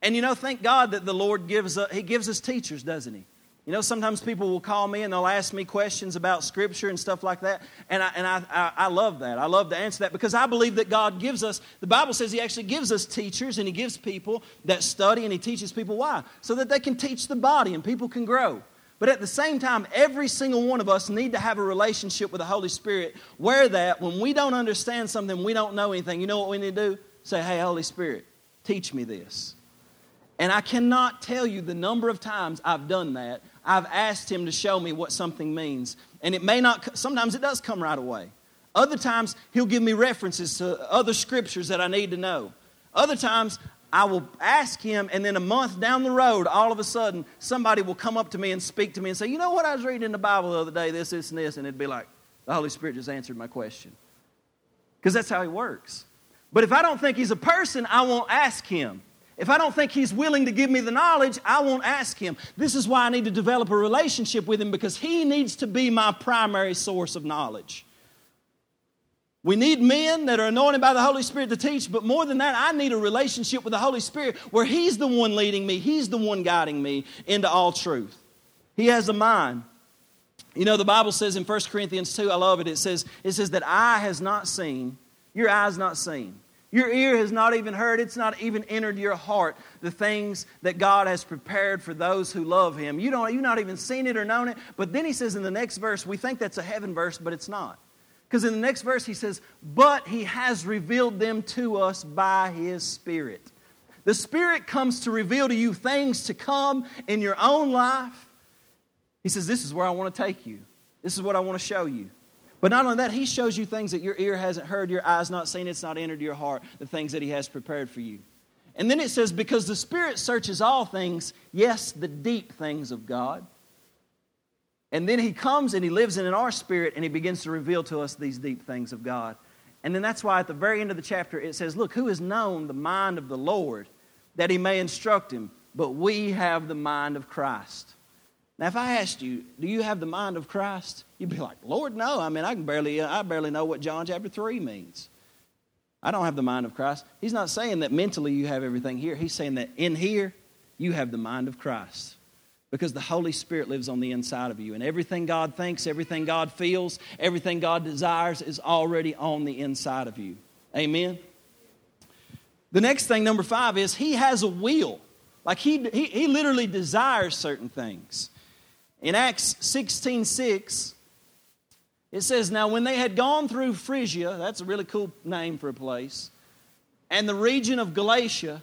And you know, thank God that the Lord gives us teachers, doesn't He? You know, sometimes people will call me and they'll ask me questions about Scripture and stuff like that. And I love that. I love to answer that because I believe that God gives us, the Bible says He actually gives us teachers and He gives people that study and He teaches people why? So that they can teach the body and people can grow. But at the same time, every single one of us need to have a relationship with the Holy Spirit where that when we don't understand something, we don't know anything, you know what we need to do? Say, hey, Holy Spirit, teach me this. And I cannot tell you the number of times I've done that. I've asked Him to show me what something means. And it may not, sometimes it does come right away. Other times, He'll give me references to other scriptures that I need to know. Other times, I will ask Him, and then a month down the road, all of a sudden, somebody will come up to me and speak to me and say, you know what, I was reading in the Bible the other day, this, this, and this, and it'd be like, the Holy Spirit just answered my question. Because that's how He works. But if I don't think He's a person, I won't ask Him. If I don't think He's willing to give me the knowledge, I won't ask Him. This is why I need to develop a relationship with Him, because He needs to be my primary source of knowledge. We need men that are anointed by the Holy Spirit to teach, but more than that, I need a relationship with the Holy Spirit where He's the one leading me, He's the one guiding me into all truth. He has a mind. You know, the Bible says in 1 Corinthians 2, I love it, it says that eye has not seen, your eye's not seen, Your ear has not even heard, it's not even entered your heart, the things that God has prepared for those who love Him. You've not even seen it or known it. But then he says in the next verse, we think that's a heaven verse, but it's not. Because in the next verse he says, but He has revealed them to us by His Spirit. The Spirit comes to reveal to you things to come in your own life. He says, this is where I want to take you. This is what I want to show you. But not only that, He shows you things that your ear hasn't heard, your eyes not seen, it's not entered your heart, the things that He has prepared for you. And then it says, because the Spirit searches all things, yes, the deep things of God. And then He comes and He lives in our spirit and He begins to reveal to us these deep things of God. And then that's why at the very end of the chapter it says, look, who has known the mind of the Lord that He may instruct him? But we have the mind of Christ. Now, if I asked you, do you have the mind of Christ? You'd be like, Lord, no. I mean, I barely know what John chapter 3 means. I don't have the mind of Christ. He's not saying that mentally you have everything here. He's saying that in here, you have the mind of Christ. Because the Holy Spirit lives on the inside of you. And everything God thinks, everything God feels, everything God desires is already on the inside of you. Amen? The next thing, number 5, is He has a will. Like he literally desires certain things. In Acts 16:6, it says, now when they had gone through Phrygia, that's a really cool name for a place, and the region of Galatia,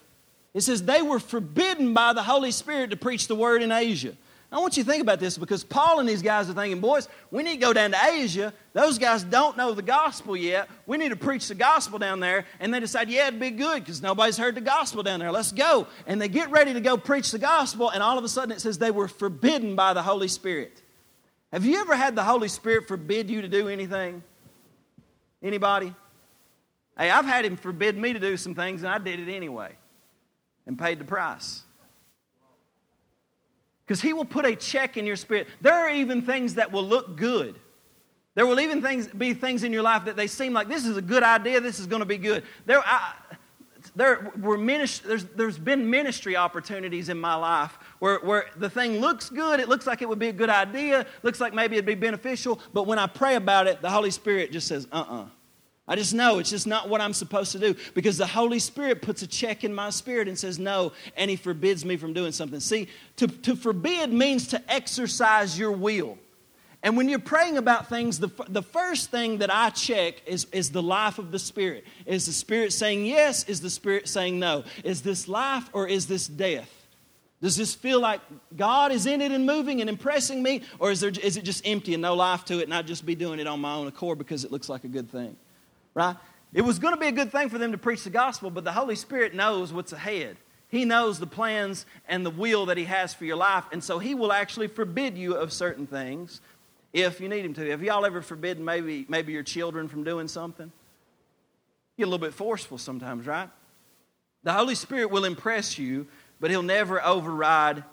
it says they were forbidden by the Holy Spirit to preach the word in Asia. Now, I want you to think about this because Paul and these guys are thinking, boys, we need to go down to Asia. Those guys don't know the gospel yet. We need to preach the gospel down there. And they decide, yeah, it'd be good because nobody's heard the gospel down there. Let's go. And they get ready to go preach the gospel. And all of a sudden it says they were forbidden by the Holy Spirit. Have you ever had the Holy Spirit forbid you to do anything? Anybody? Hey, I've had Him forbid me to do some things and I did it anyway. And paid the price. Because He will put a check in your spirit. There are even things that will look good. There will even be things in your life that they seem like, this is a good idea, this is going to be good. There's been ministry opportunities in my life where the thing looks good, it looks like it would be a good idea, looks like maybe it'd be beneficial, but when I pray about it, the Holy Spirit just says, I just know it's just not what I'm supposed to do because the Holy Spirit puts a check in my spirit and says no, and He forbids me from doing something. See, to forbid means to exercise your will. And when you're praying about things, the first thing that I check is the life of the Spirit. Is the Spirit saying yes? Is the Spirit saying no? Is this life or is this death? Does this feel like God is in it and moving and impressing me? Or is it just empty and no life to it and I'd just be doing it on my own accord because it looks like a good thing? Right? It was going to be a good thing for them to preach the gospel, but the Holy Spirit knows what's ahead. He knows the plans and the will that He has for your life, and so He will actually forbid you of certain things if you need Him to. Have y'all ever forbidden maybe your children from doing something? You get a little bit forceful sometimes, right? The Holy Spirit will impress you, but He'll never override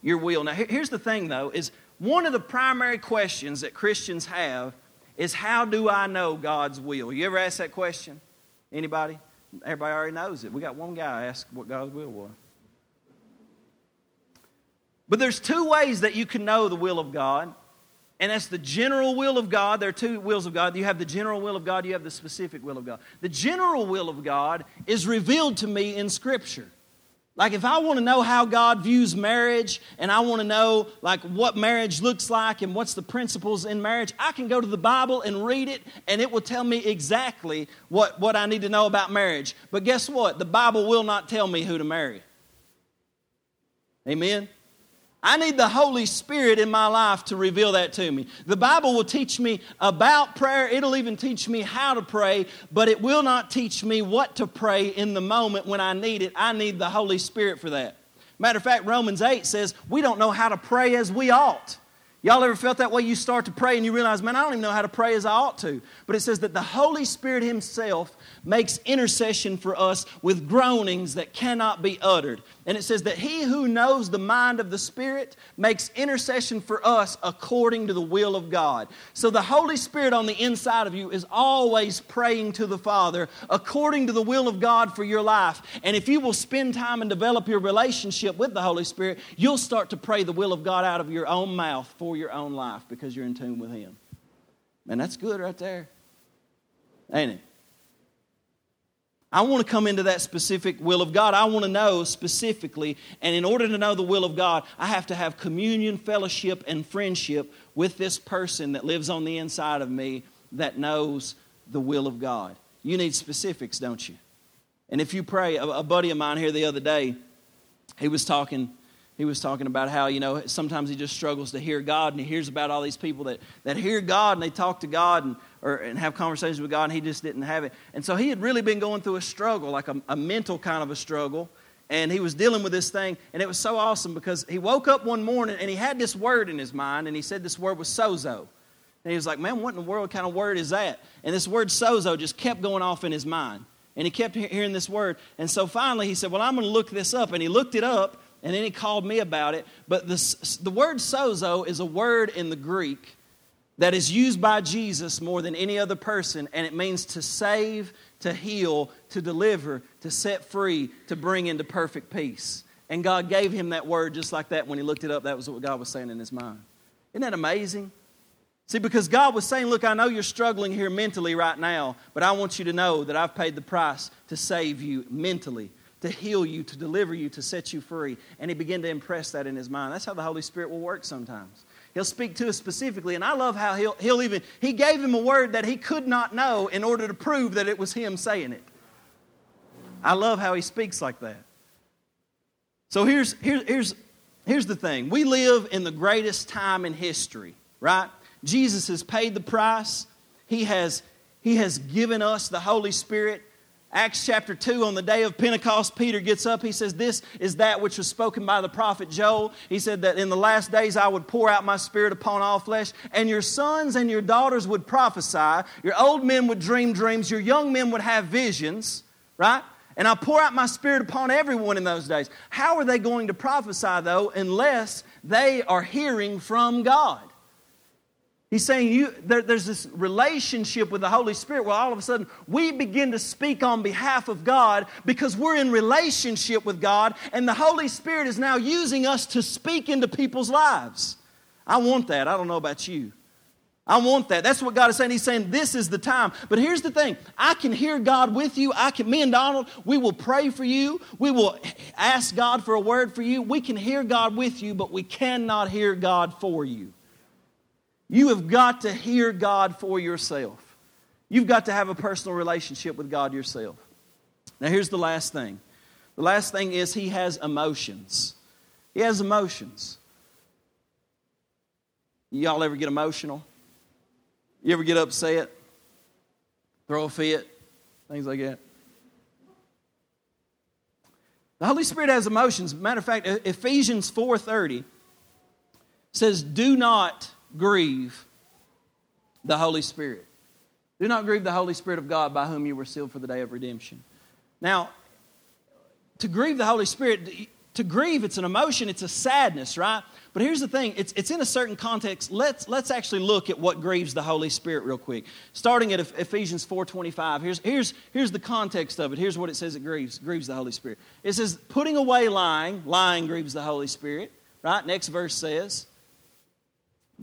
your will. Now, here's the thing, though, is one of the primary questions that Christians have is how do I know God's will? You ever ask that question? Anybody? Everybody already knows it. We got one guy ask what God's will was. But there's two ways that you can know the will of God, and that's the general will of God. There are two wills of God. You have the general will of God. You have the specific will of God. The general will of God is revealed to me in Scripture. Like if I want to know how God views marriage and I want to know like what marriage looks like and what's the principles in marriage, I can go to the Bible and read it and it will tell me exactly what I need to know about marriage. But guess what? The Bible will not tell me who to marry. Amen? I need the Holy Spirit in my life to reveal that to me. The Bible will teach me about prayer. It'll even teach me how to pray, but it will not teach me what to pray in the moment when I need it. I need the Holy Spirit for that. Matter of fact, Romans 8 says, we don't know how to pray as we ought. Y'all ever felt that way? You start to pray and you realize, man, I don't even know how to pray as I ought to. But it says that the Holy Spirit Himself makes intercession for us with groanings that cannot be uttered. And it says that He who knows the mind of the Spirit makes intercession for us according to the will of God. So the Holy Spirit on the inside of you is always praying to the Father according to the will of God for your life. And if you will spend time and develop your relationship with the Holy Spirit, you'll start to pray the will of God out of your own mouth for your own life because you're in tune with Him. Man, that's good right there. Ain't it? I want to come into that specific will of God. I want to know specifically, and in order to know the will of God, I have to have communion, fellowship, and friendship with this person that lives on the inside of me that knows the will of God. You need specifics, don't you? And if you pray, a buddy of mine here the other day, he was talking about how, you know, sometimes he just struggles to hear God, and he hears about all these people that hear God and they talk to God and have conversations with God, and he just didn't have it. And so he had really been going through a struggle, like a mental kind of a struggle, and he was dealing with this thing, and it was so awesome because he woke up one morning and he had this word in his mind, and he said this word was sozo. And he was like, man, what in the world kind of word is that? And this word sozo just kept going off in his mind, and he kept hearing this word. And so finally he said, well, I'm going to look this up, and he looked it up. And then he called me about it. But the word sozo is a word in the Greek that is used by Jesus more than any other person. And it means to save, to heal, to deliver, to set free, to bring into perfect peace. And God gave him that word just like that. When he looked it up, that was what God was saying in his mind. Isn't that amazing? See, because God was saying, look, I know you're struggling here mentally right now, but I want you to know that I've paid the price to save you mentally, to heal you, to deliver you, to set you free. And he began to impress that in his mind. That's how the Holy Spirit will work sometimes. He'll speak to us specifically, and I love how he gave him a word that he could not know in order to prove that it was him saying it. I love how he speaks like that. So here's the thing. We live in the greatest time in history, right? Jesus has paid the price. He has given us the Holy Spirit. Acts chapter 2, on the day of Pentecost, Peter gets up. He says, this is that which was spoken by the prophet Joel. He said that in the last days I would pour out my Spirit upon all flesh, and your sons and your daughters would prophesy, your old men would dream dreams, your young men would have visions, right? And I'll pour out my Spirit upon everyone in those days. How are they going to prophesy, though, unless they are hearing from God? He's saying there's this relationship with the Holy Spirit where all of a sudden we begin to speak on behalf of God because we're in relationship with God, and the Holy Spirit is now using us to speak into people's lives. I want that. I don't know about you. I want that. That's what God is saying. He's saying this is the time. But here's the thing. I can hear God with you. Me and Donald, we will pray for you. We will ask God for a word for you. We can hear God with you, but we cannot hear God for you. You have got to hear God for yourself. You've got to have a personal relationship with God yourself. Now, here's the last thing. The last thing is he has emotions. He has emotions. Y'all ever get emotional? You ever get upset? Throw a fit? Things like that. The Holy Spirit has emotions. Matter of fact, Ephesians 4:30 says, do not grieve the Holy Spirit. Do not grieve the Holy Spirit of God, by whom you were sealed for the day of redemption. Now, to grieve the Holy Spirit, to grieve, it's an emotion, it's a sadness, right? But here's the thing, it's in a certain context. Let's actually look at what grieves the Holy Spirit real quick. Starting at Ephesians 4:25, here's the context of it. Here's what it says it grieves the Holy Spirit. It says, putting away lying. Lying grieves the Holy Spirit, right? Next verse says,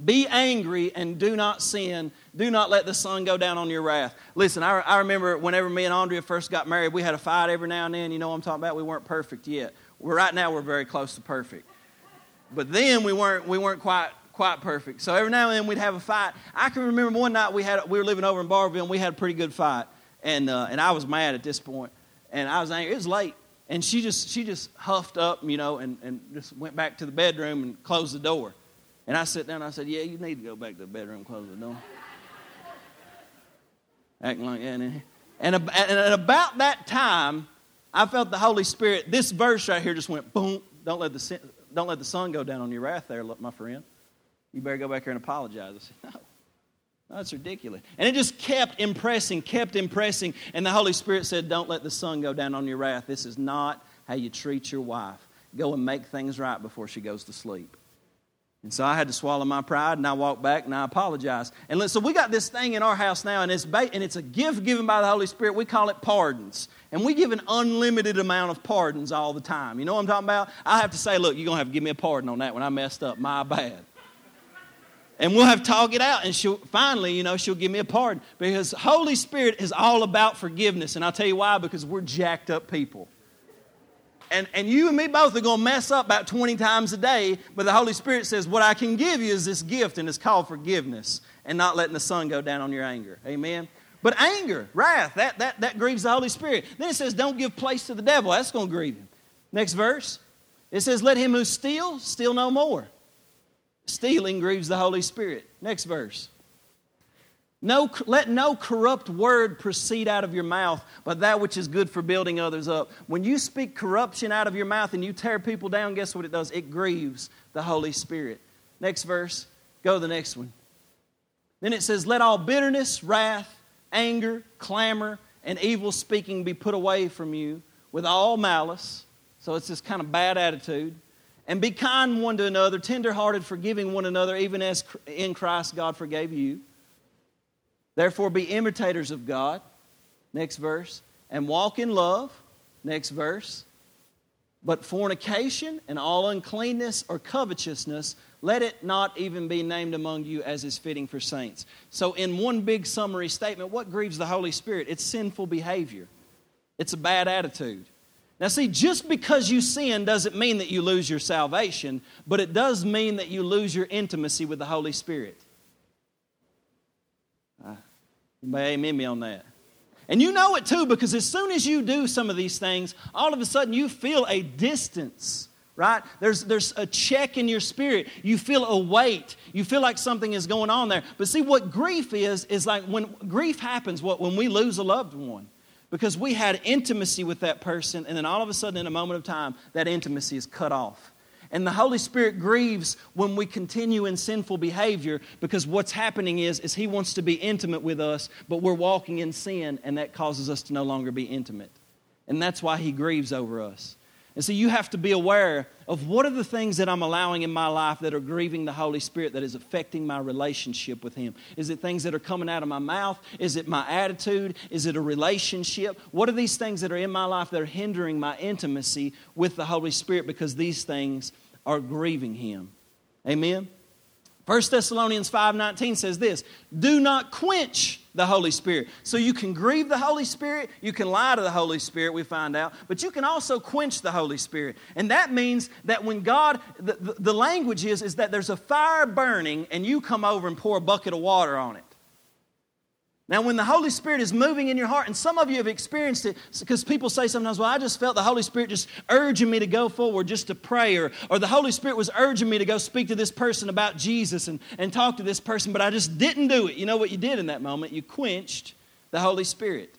be angry and do not sin. Do not let the sun go down on your wrath. Listen, I remember whenever me and Andrea first got married, we had a fight every now and then. You know what I'm talking about? We weren't perfect yet. Right now we're very close to perfect. But then we weren't quite perfect. So every now and then we'd have a fight. I can remember one night we were living over in Barville, and we had a pretty good fight. And I was mad at this point. And I was angry. It was late. And she just huffed up, you know, and just went back to the bedroom and closed the door. And I sat down and I said, yeah, you need to go back to the bedroom and close the door. Acting like that. And at about that time, I felt the Holy Spirit. This verse right here just went, boom. Don't let the sun go down on your wrath there, my friend. You better go back here and apologize. I said, no, that's ridiculous. And it just kept impressing. And the Holy Spirit said, don't let the sun go down on your wrath. This is not how you treat your wife. Go and make things right before she goes to sleep. And so I had to swallow my pride, and I walked back, and I apologized. And so we got this thing in our house now, and it's a gift given by the Holy Spirit. We call it pardons. And we give an unlimited amount of pardons all the time. You know what I'm talking about? I have to say, look, you're going to have to give me a pardon on that when I messed up. My bad. And we'll have talked it out, and she'll give me a pardon. Because Holy Spirit is all about forgiveness, and I'll tell you why, because we're jacked up people. And you and me both are going to mess up about 20 times a day, but the Holy Spirit says, what I can give you is this gift, and it's called forgiveness, and not letting the sun go down on your anger. Amen? But anger, wrath, that grieves the Holy Spirit. Then it says, don't give place to the devil. That's going to grieve him. Next verse, it says, let him who steals, steal no more. Stealing grieves the Holy Spirit. Next verse. Let no corrupt word proceed out of your mouth, but that which is good for building others up. When you speak corruption out of your mouth and you tear people down, guess what it does? It grieves the Holy Spirit. Next verse. Go to the next one. Then it says, let all bitterness, wrath, anger, clamor, and evil speaking be put away from you with all malice. So it's this kind of bad attitude. And be kind one to another, tenderhearted, forgiving one another, even as in Christ God forgave you. Therefore be imitators of God. Next verse. And walk in love. Next verse. But fornication and all uncleanness or covetousness, let it not even be named among you as is fitting for saints. So in one big summary statement, what grieves the Holy Spirit? It's sinful behavior. It's a bad attitude. Now see, just because you sin doesn't mean that you lose your salvation, but it does mean that you lose your intimacy with the Holy Spirit. Anybody amen me on that? And you know it too, because as soon as you do some of these things, all of a sudden you feel a distance, right? There's a check in your spirit. You feel a weight. You feel like something is going on there. But see, what grief is like when grief happens, when we lose a loved one. Because we had intimacy with that person, and then all of a sudden, in a moment of time, that intimacy is cut off. And the Holy Spirit grieves when we continue in sinful behavior, because what's happening is He wants to be intimate with us, but we're walking in sin, and that causes us to no longer be intimate. And that's why He grieves over us. And so you have to be aware of what are the things that I'm allowing in my life that are grieving the Holy Spirit, that is affecting my relationship with Him. Is it things that are coming out of my mouth? Is it my attitude? Is it a relationship? What are these things that are in my life that are hindering my intimacy with the Holy Spirit, because these things are grieving Him? Amen? 1 Thessalonians 5:19 says this, do not quench the Holy Spirit. So you can grieve the Holy Spirit, you can lie to the Holy Spirit, we find out, but you can also quench the Holy Spirit. And that means that when God, the language is that there's a fire burning and you come over and pour a bucket of water on it. Now, when the Holy Spirit is moving in your heart, and some of you have experienced it, because people say sometimes, well, I just felt the Holy Spirit just urging me to go forward, just to pray, or the Holy Spirit was urging me to go speak to this person about Jesus and talk to this person, but I just didn't do it. You know what you did in that moment? You quenched the Holy Spirit.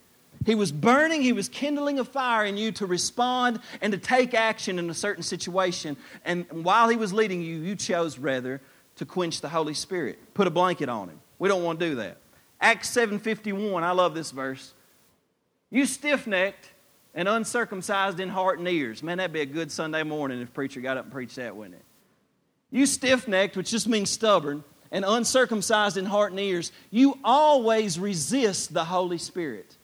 He was burning, He was kindling a fire in you to respond and to take action in a certain situation. And while He was leading you, you chose, rather, to quench the Holy Spirit. Put a blanket on Him. We don't want to do that. Acts 7:51, I love this verse. You stiff-necked and uncircumcised in heart and ears. Man, that'd be a good Sunday morning if a preacher got up and preached that, wouldn't it? You stiff-necked, which just means stubborn, and uncircumcised in heart and ears. You always resist the Holy Spirit.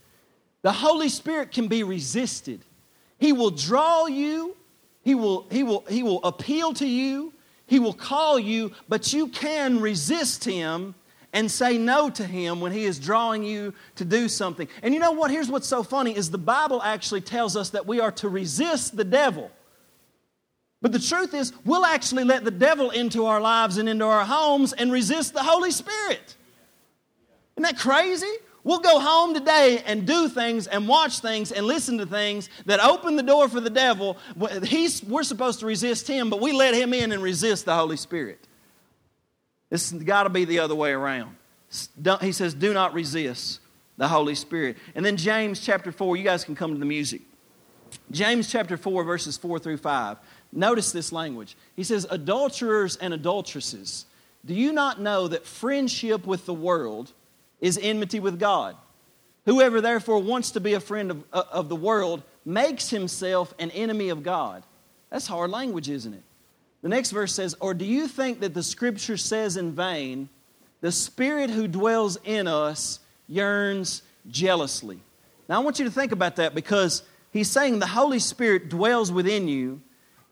The Holy Spirit can be resisted. He will draw you. He will appeal to you. He will call you, but you can resist Him and say no to Him when He is drawing you to do something. And you know what? Here's what's so funny is the Bible actually tells us that we are to resist the devil. But the truth is, we'll actually let the devil into our lives and into our homes and resist the Holy Spirit. Isn't that crazy? We'll go home today and do things and watch things and listen to things that open the door for the devil. We're supposed to resist him, but we let him in and resist the Holy Spirit. It's got to be the other way around. He says, do not resist the Holy Spirit. And then James chapter 4, you guys can come to the music. James chapter 4, verses 4 through 5. Notice this language. He says, adulterers and adulteresses, do you not know that friendship with the world is enmity with God? Whoever therefore wants to be a friend of the world makes himself an enemy of God. That's hard language, isn't it? The next verse says, or do you think that the Scripture says in vain, the Spirit who dwells in us yearns jealously? Now, I want you to think about that, because he's saying the Holy Spirit dwells within you,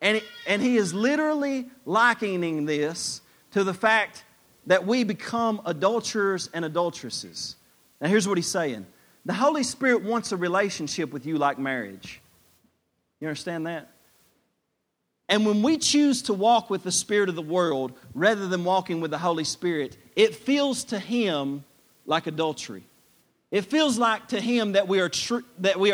and he is literally likening this to the fact that we become adulterers and adulteresses. Now here's what he's saying. The Holy Spirit wants a relationship with you like marriage. You understand that? And when we choose to walk with the spirit of the world rather than walking with the Holy Spirit, it feels to him like adultery. It feels like to him that we are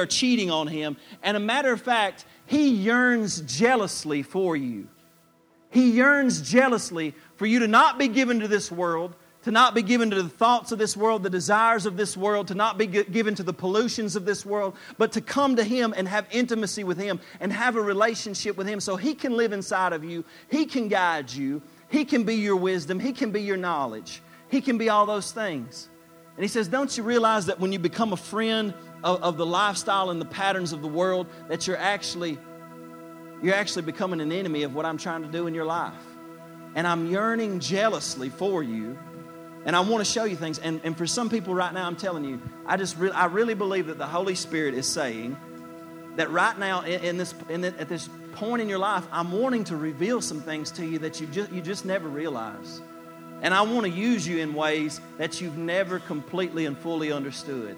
cheating on him. And a matter of fact, he yearns jealously for you. He yearns jealously for you to not be given to this world, to not be given to the thoughts of this world, the desires of this world, to not be given to the pollutions of this world, but to come to him and have intimacy with him and have a relationship with him so he can live inside of you. He can guide you. He can be your wisdom. He can be your knowledge. He can be all those things. And he says, don't you realize that when you become a friend of the lifestyle and the patterns of the world, that you're actually becoming an enemy of what I'm trying to do in your life. And I'm yearning jealously for you. And I want to show you things. And for some people right now, I'm telling you, I really believe that the Holy Spirit is saying that right now at this point in your life, I'm wanting to reveal some things to you that you just never realize. And I want to use you in ways that you've never completely and fully understood.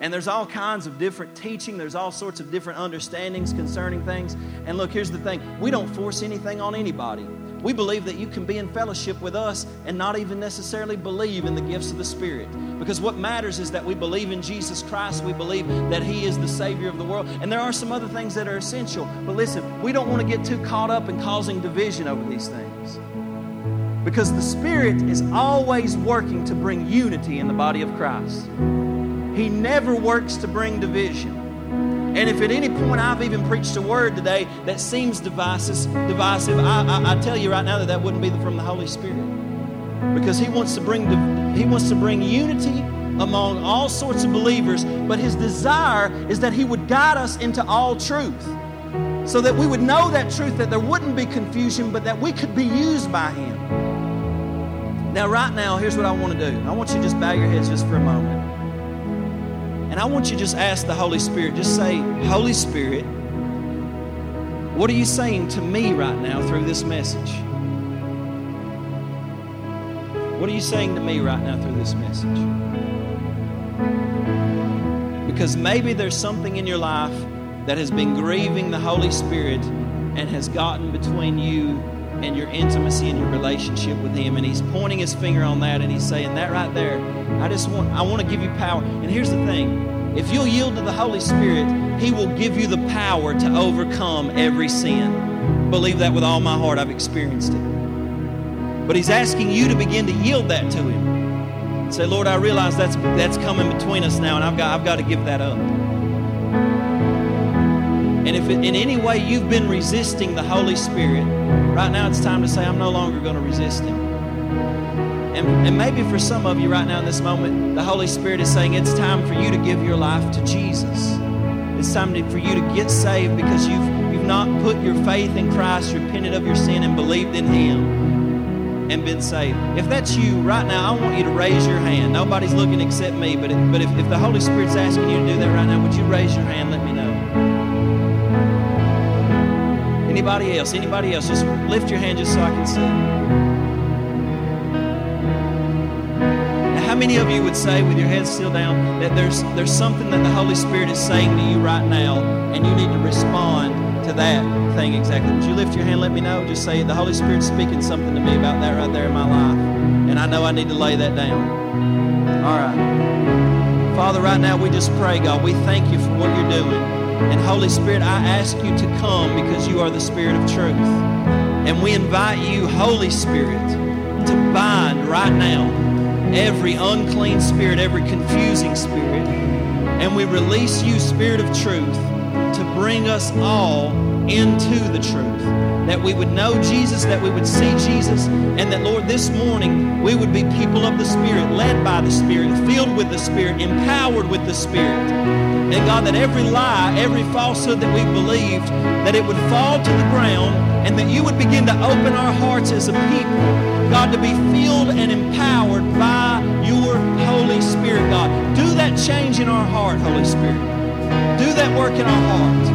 And there's all kinds of different teaching. There's all sorts of different understandings concerning things. And look, here's the thing. We don't force anything on anybody. We believe that you can be in fellowship with us and not even necessarily believe in the gifts of the Spirit. Because what matters is that we believe in Jesus Christ. We believe that He is the Savior of the world. And there are some other things that are essential. But listen, we don't want to get too caught up in causing division over these things. Because the Spirit is always working to bring unity in the body of Christ. He never works to bring division. And if at any point I've even preached a word today that seems divisive, I tell you right now that wouldn't be from the Holy Spirit. Because He wants to bring unity among all sorts of believers, but His desire is that He would guide us into all truth. So that we would know that truth, that there wouldn't be confusion, but that we could be used by Him. Now, right now, here's what I want to do. I want you to just bow your heads just for a moment. And I want you to just ask the Holy Spirit, just say, Holy Spirit, what are you saying to me right now through this message? What are you saying to me right now through this message? Because maybe there's something in your life that has been grieving the Holy Spirit and has gotten between you and your intimacy and your relationship with Him. And He's pointing His finger on that and He's saying, that right there, I want to give you power. And here's the thing. If you'll yield to the Holy Spirit, He will give you the power to overcome every sin. Believe that with all my heart. I've experienced it. But He's asking you to begin to yield that to Him. Say, Lord, I realize that's coming between us now, and I've got to give that up. And if in any way you've been resisting the Holy Spirit, right now it's time to say, I'm no longer going to resist Him. And maybe for some of you right now in this moment, the Holy Spirit is saying, it's time for you to give your life to Jesus. It's time for you to get saved because you've not put your faith in Christ, repented of your sin, and believed in Him and been saved. If that's you right now, I want you to raise your hand. Nobody's looking except me, but if the Holy Spirit's asking you to do that right now, would you raise your hand? Let me know. Anybody else, just lift your hand just so I can see. Now, how many of you would say with your head still down that there's something that the Holy Spirit is saying to you right now and you need to respond to that thing exactly? Would you lift your hand, let me know, just say, the Holy Spirit's speaking something to me about that right there in my life and I know I need to lay that down. All right. Father, right now we just pray, God, we thank You for what You're doing. And Holy Spirit, I ask You to come because You are the Spirit of truth. And we invite You, Holy Spirit, to bind right now every unclean spirit, every confusing spirit. And we release You, Spirit of truth, to bring us all into the truth. That we would know Jesus, that we would see Jesus, and that, Lord, this morning we would be people of the Spirit, led by the Spirit, filled with the Spirit, empowered with the Spirit. And God, that every lie, every falsehood that we believed, that it would fall to the ground and that You would begin to open our hearts as a people, God, to be filled and empowered by Your Holy Spirit, God. Do that change in our heart, Holy Spirit. Do that work in our heart.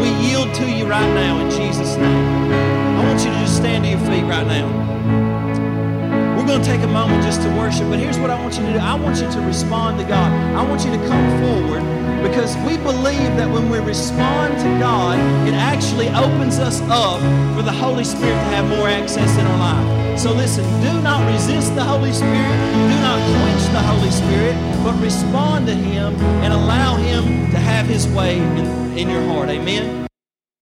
We yield to You right now in Jesus' name. I want you to just stand to your feet right now. We're going going to take a moment just to worship, but here's what I want you to do. I want you to respond to God. I want you to come forward, because we believe that when we respond to God, it actually opens us up for the Holy Spirit to have more access in our life. So listen, do not resist the Holy Spirit. Do not quench the Holy Spirit, but respond to Him and allow Him to have His way in your heart. Amen?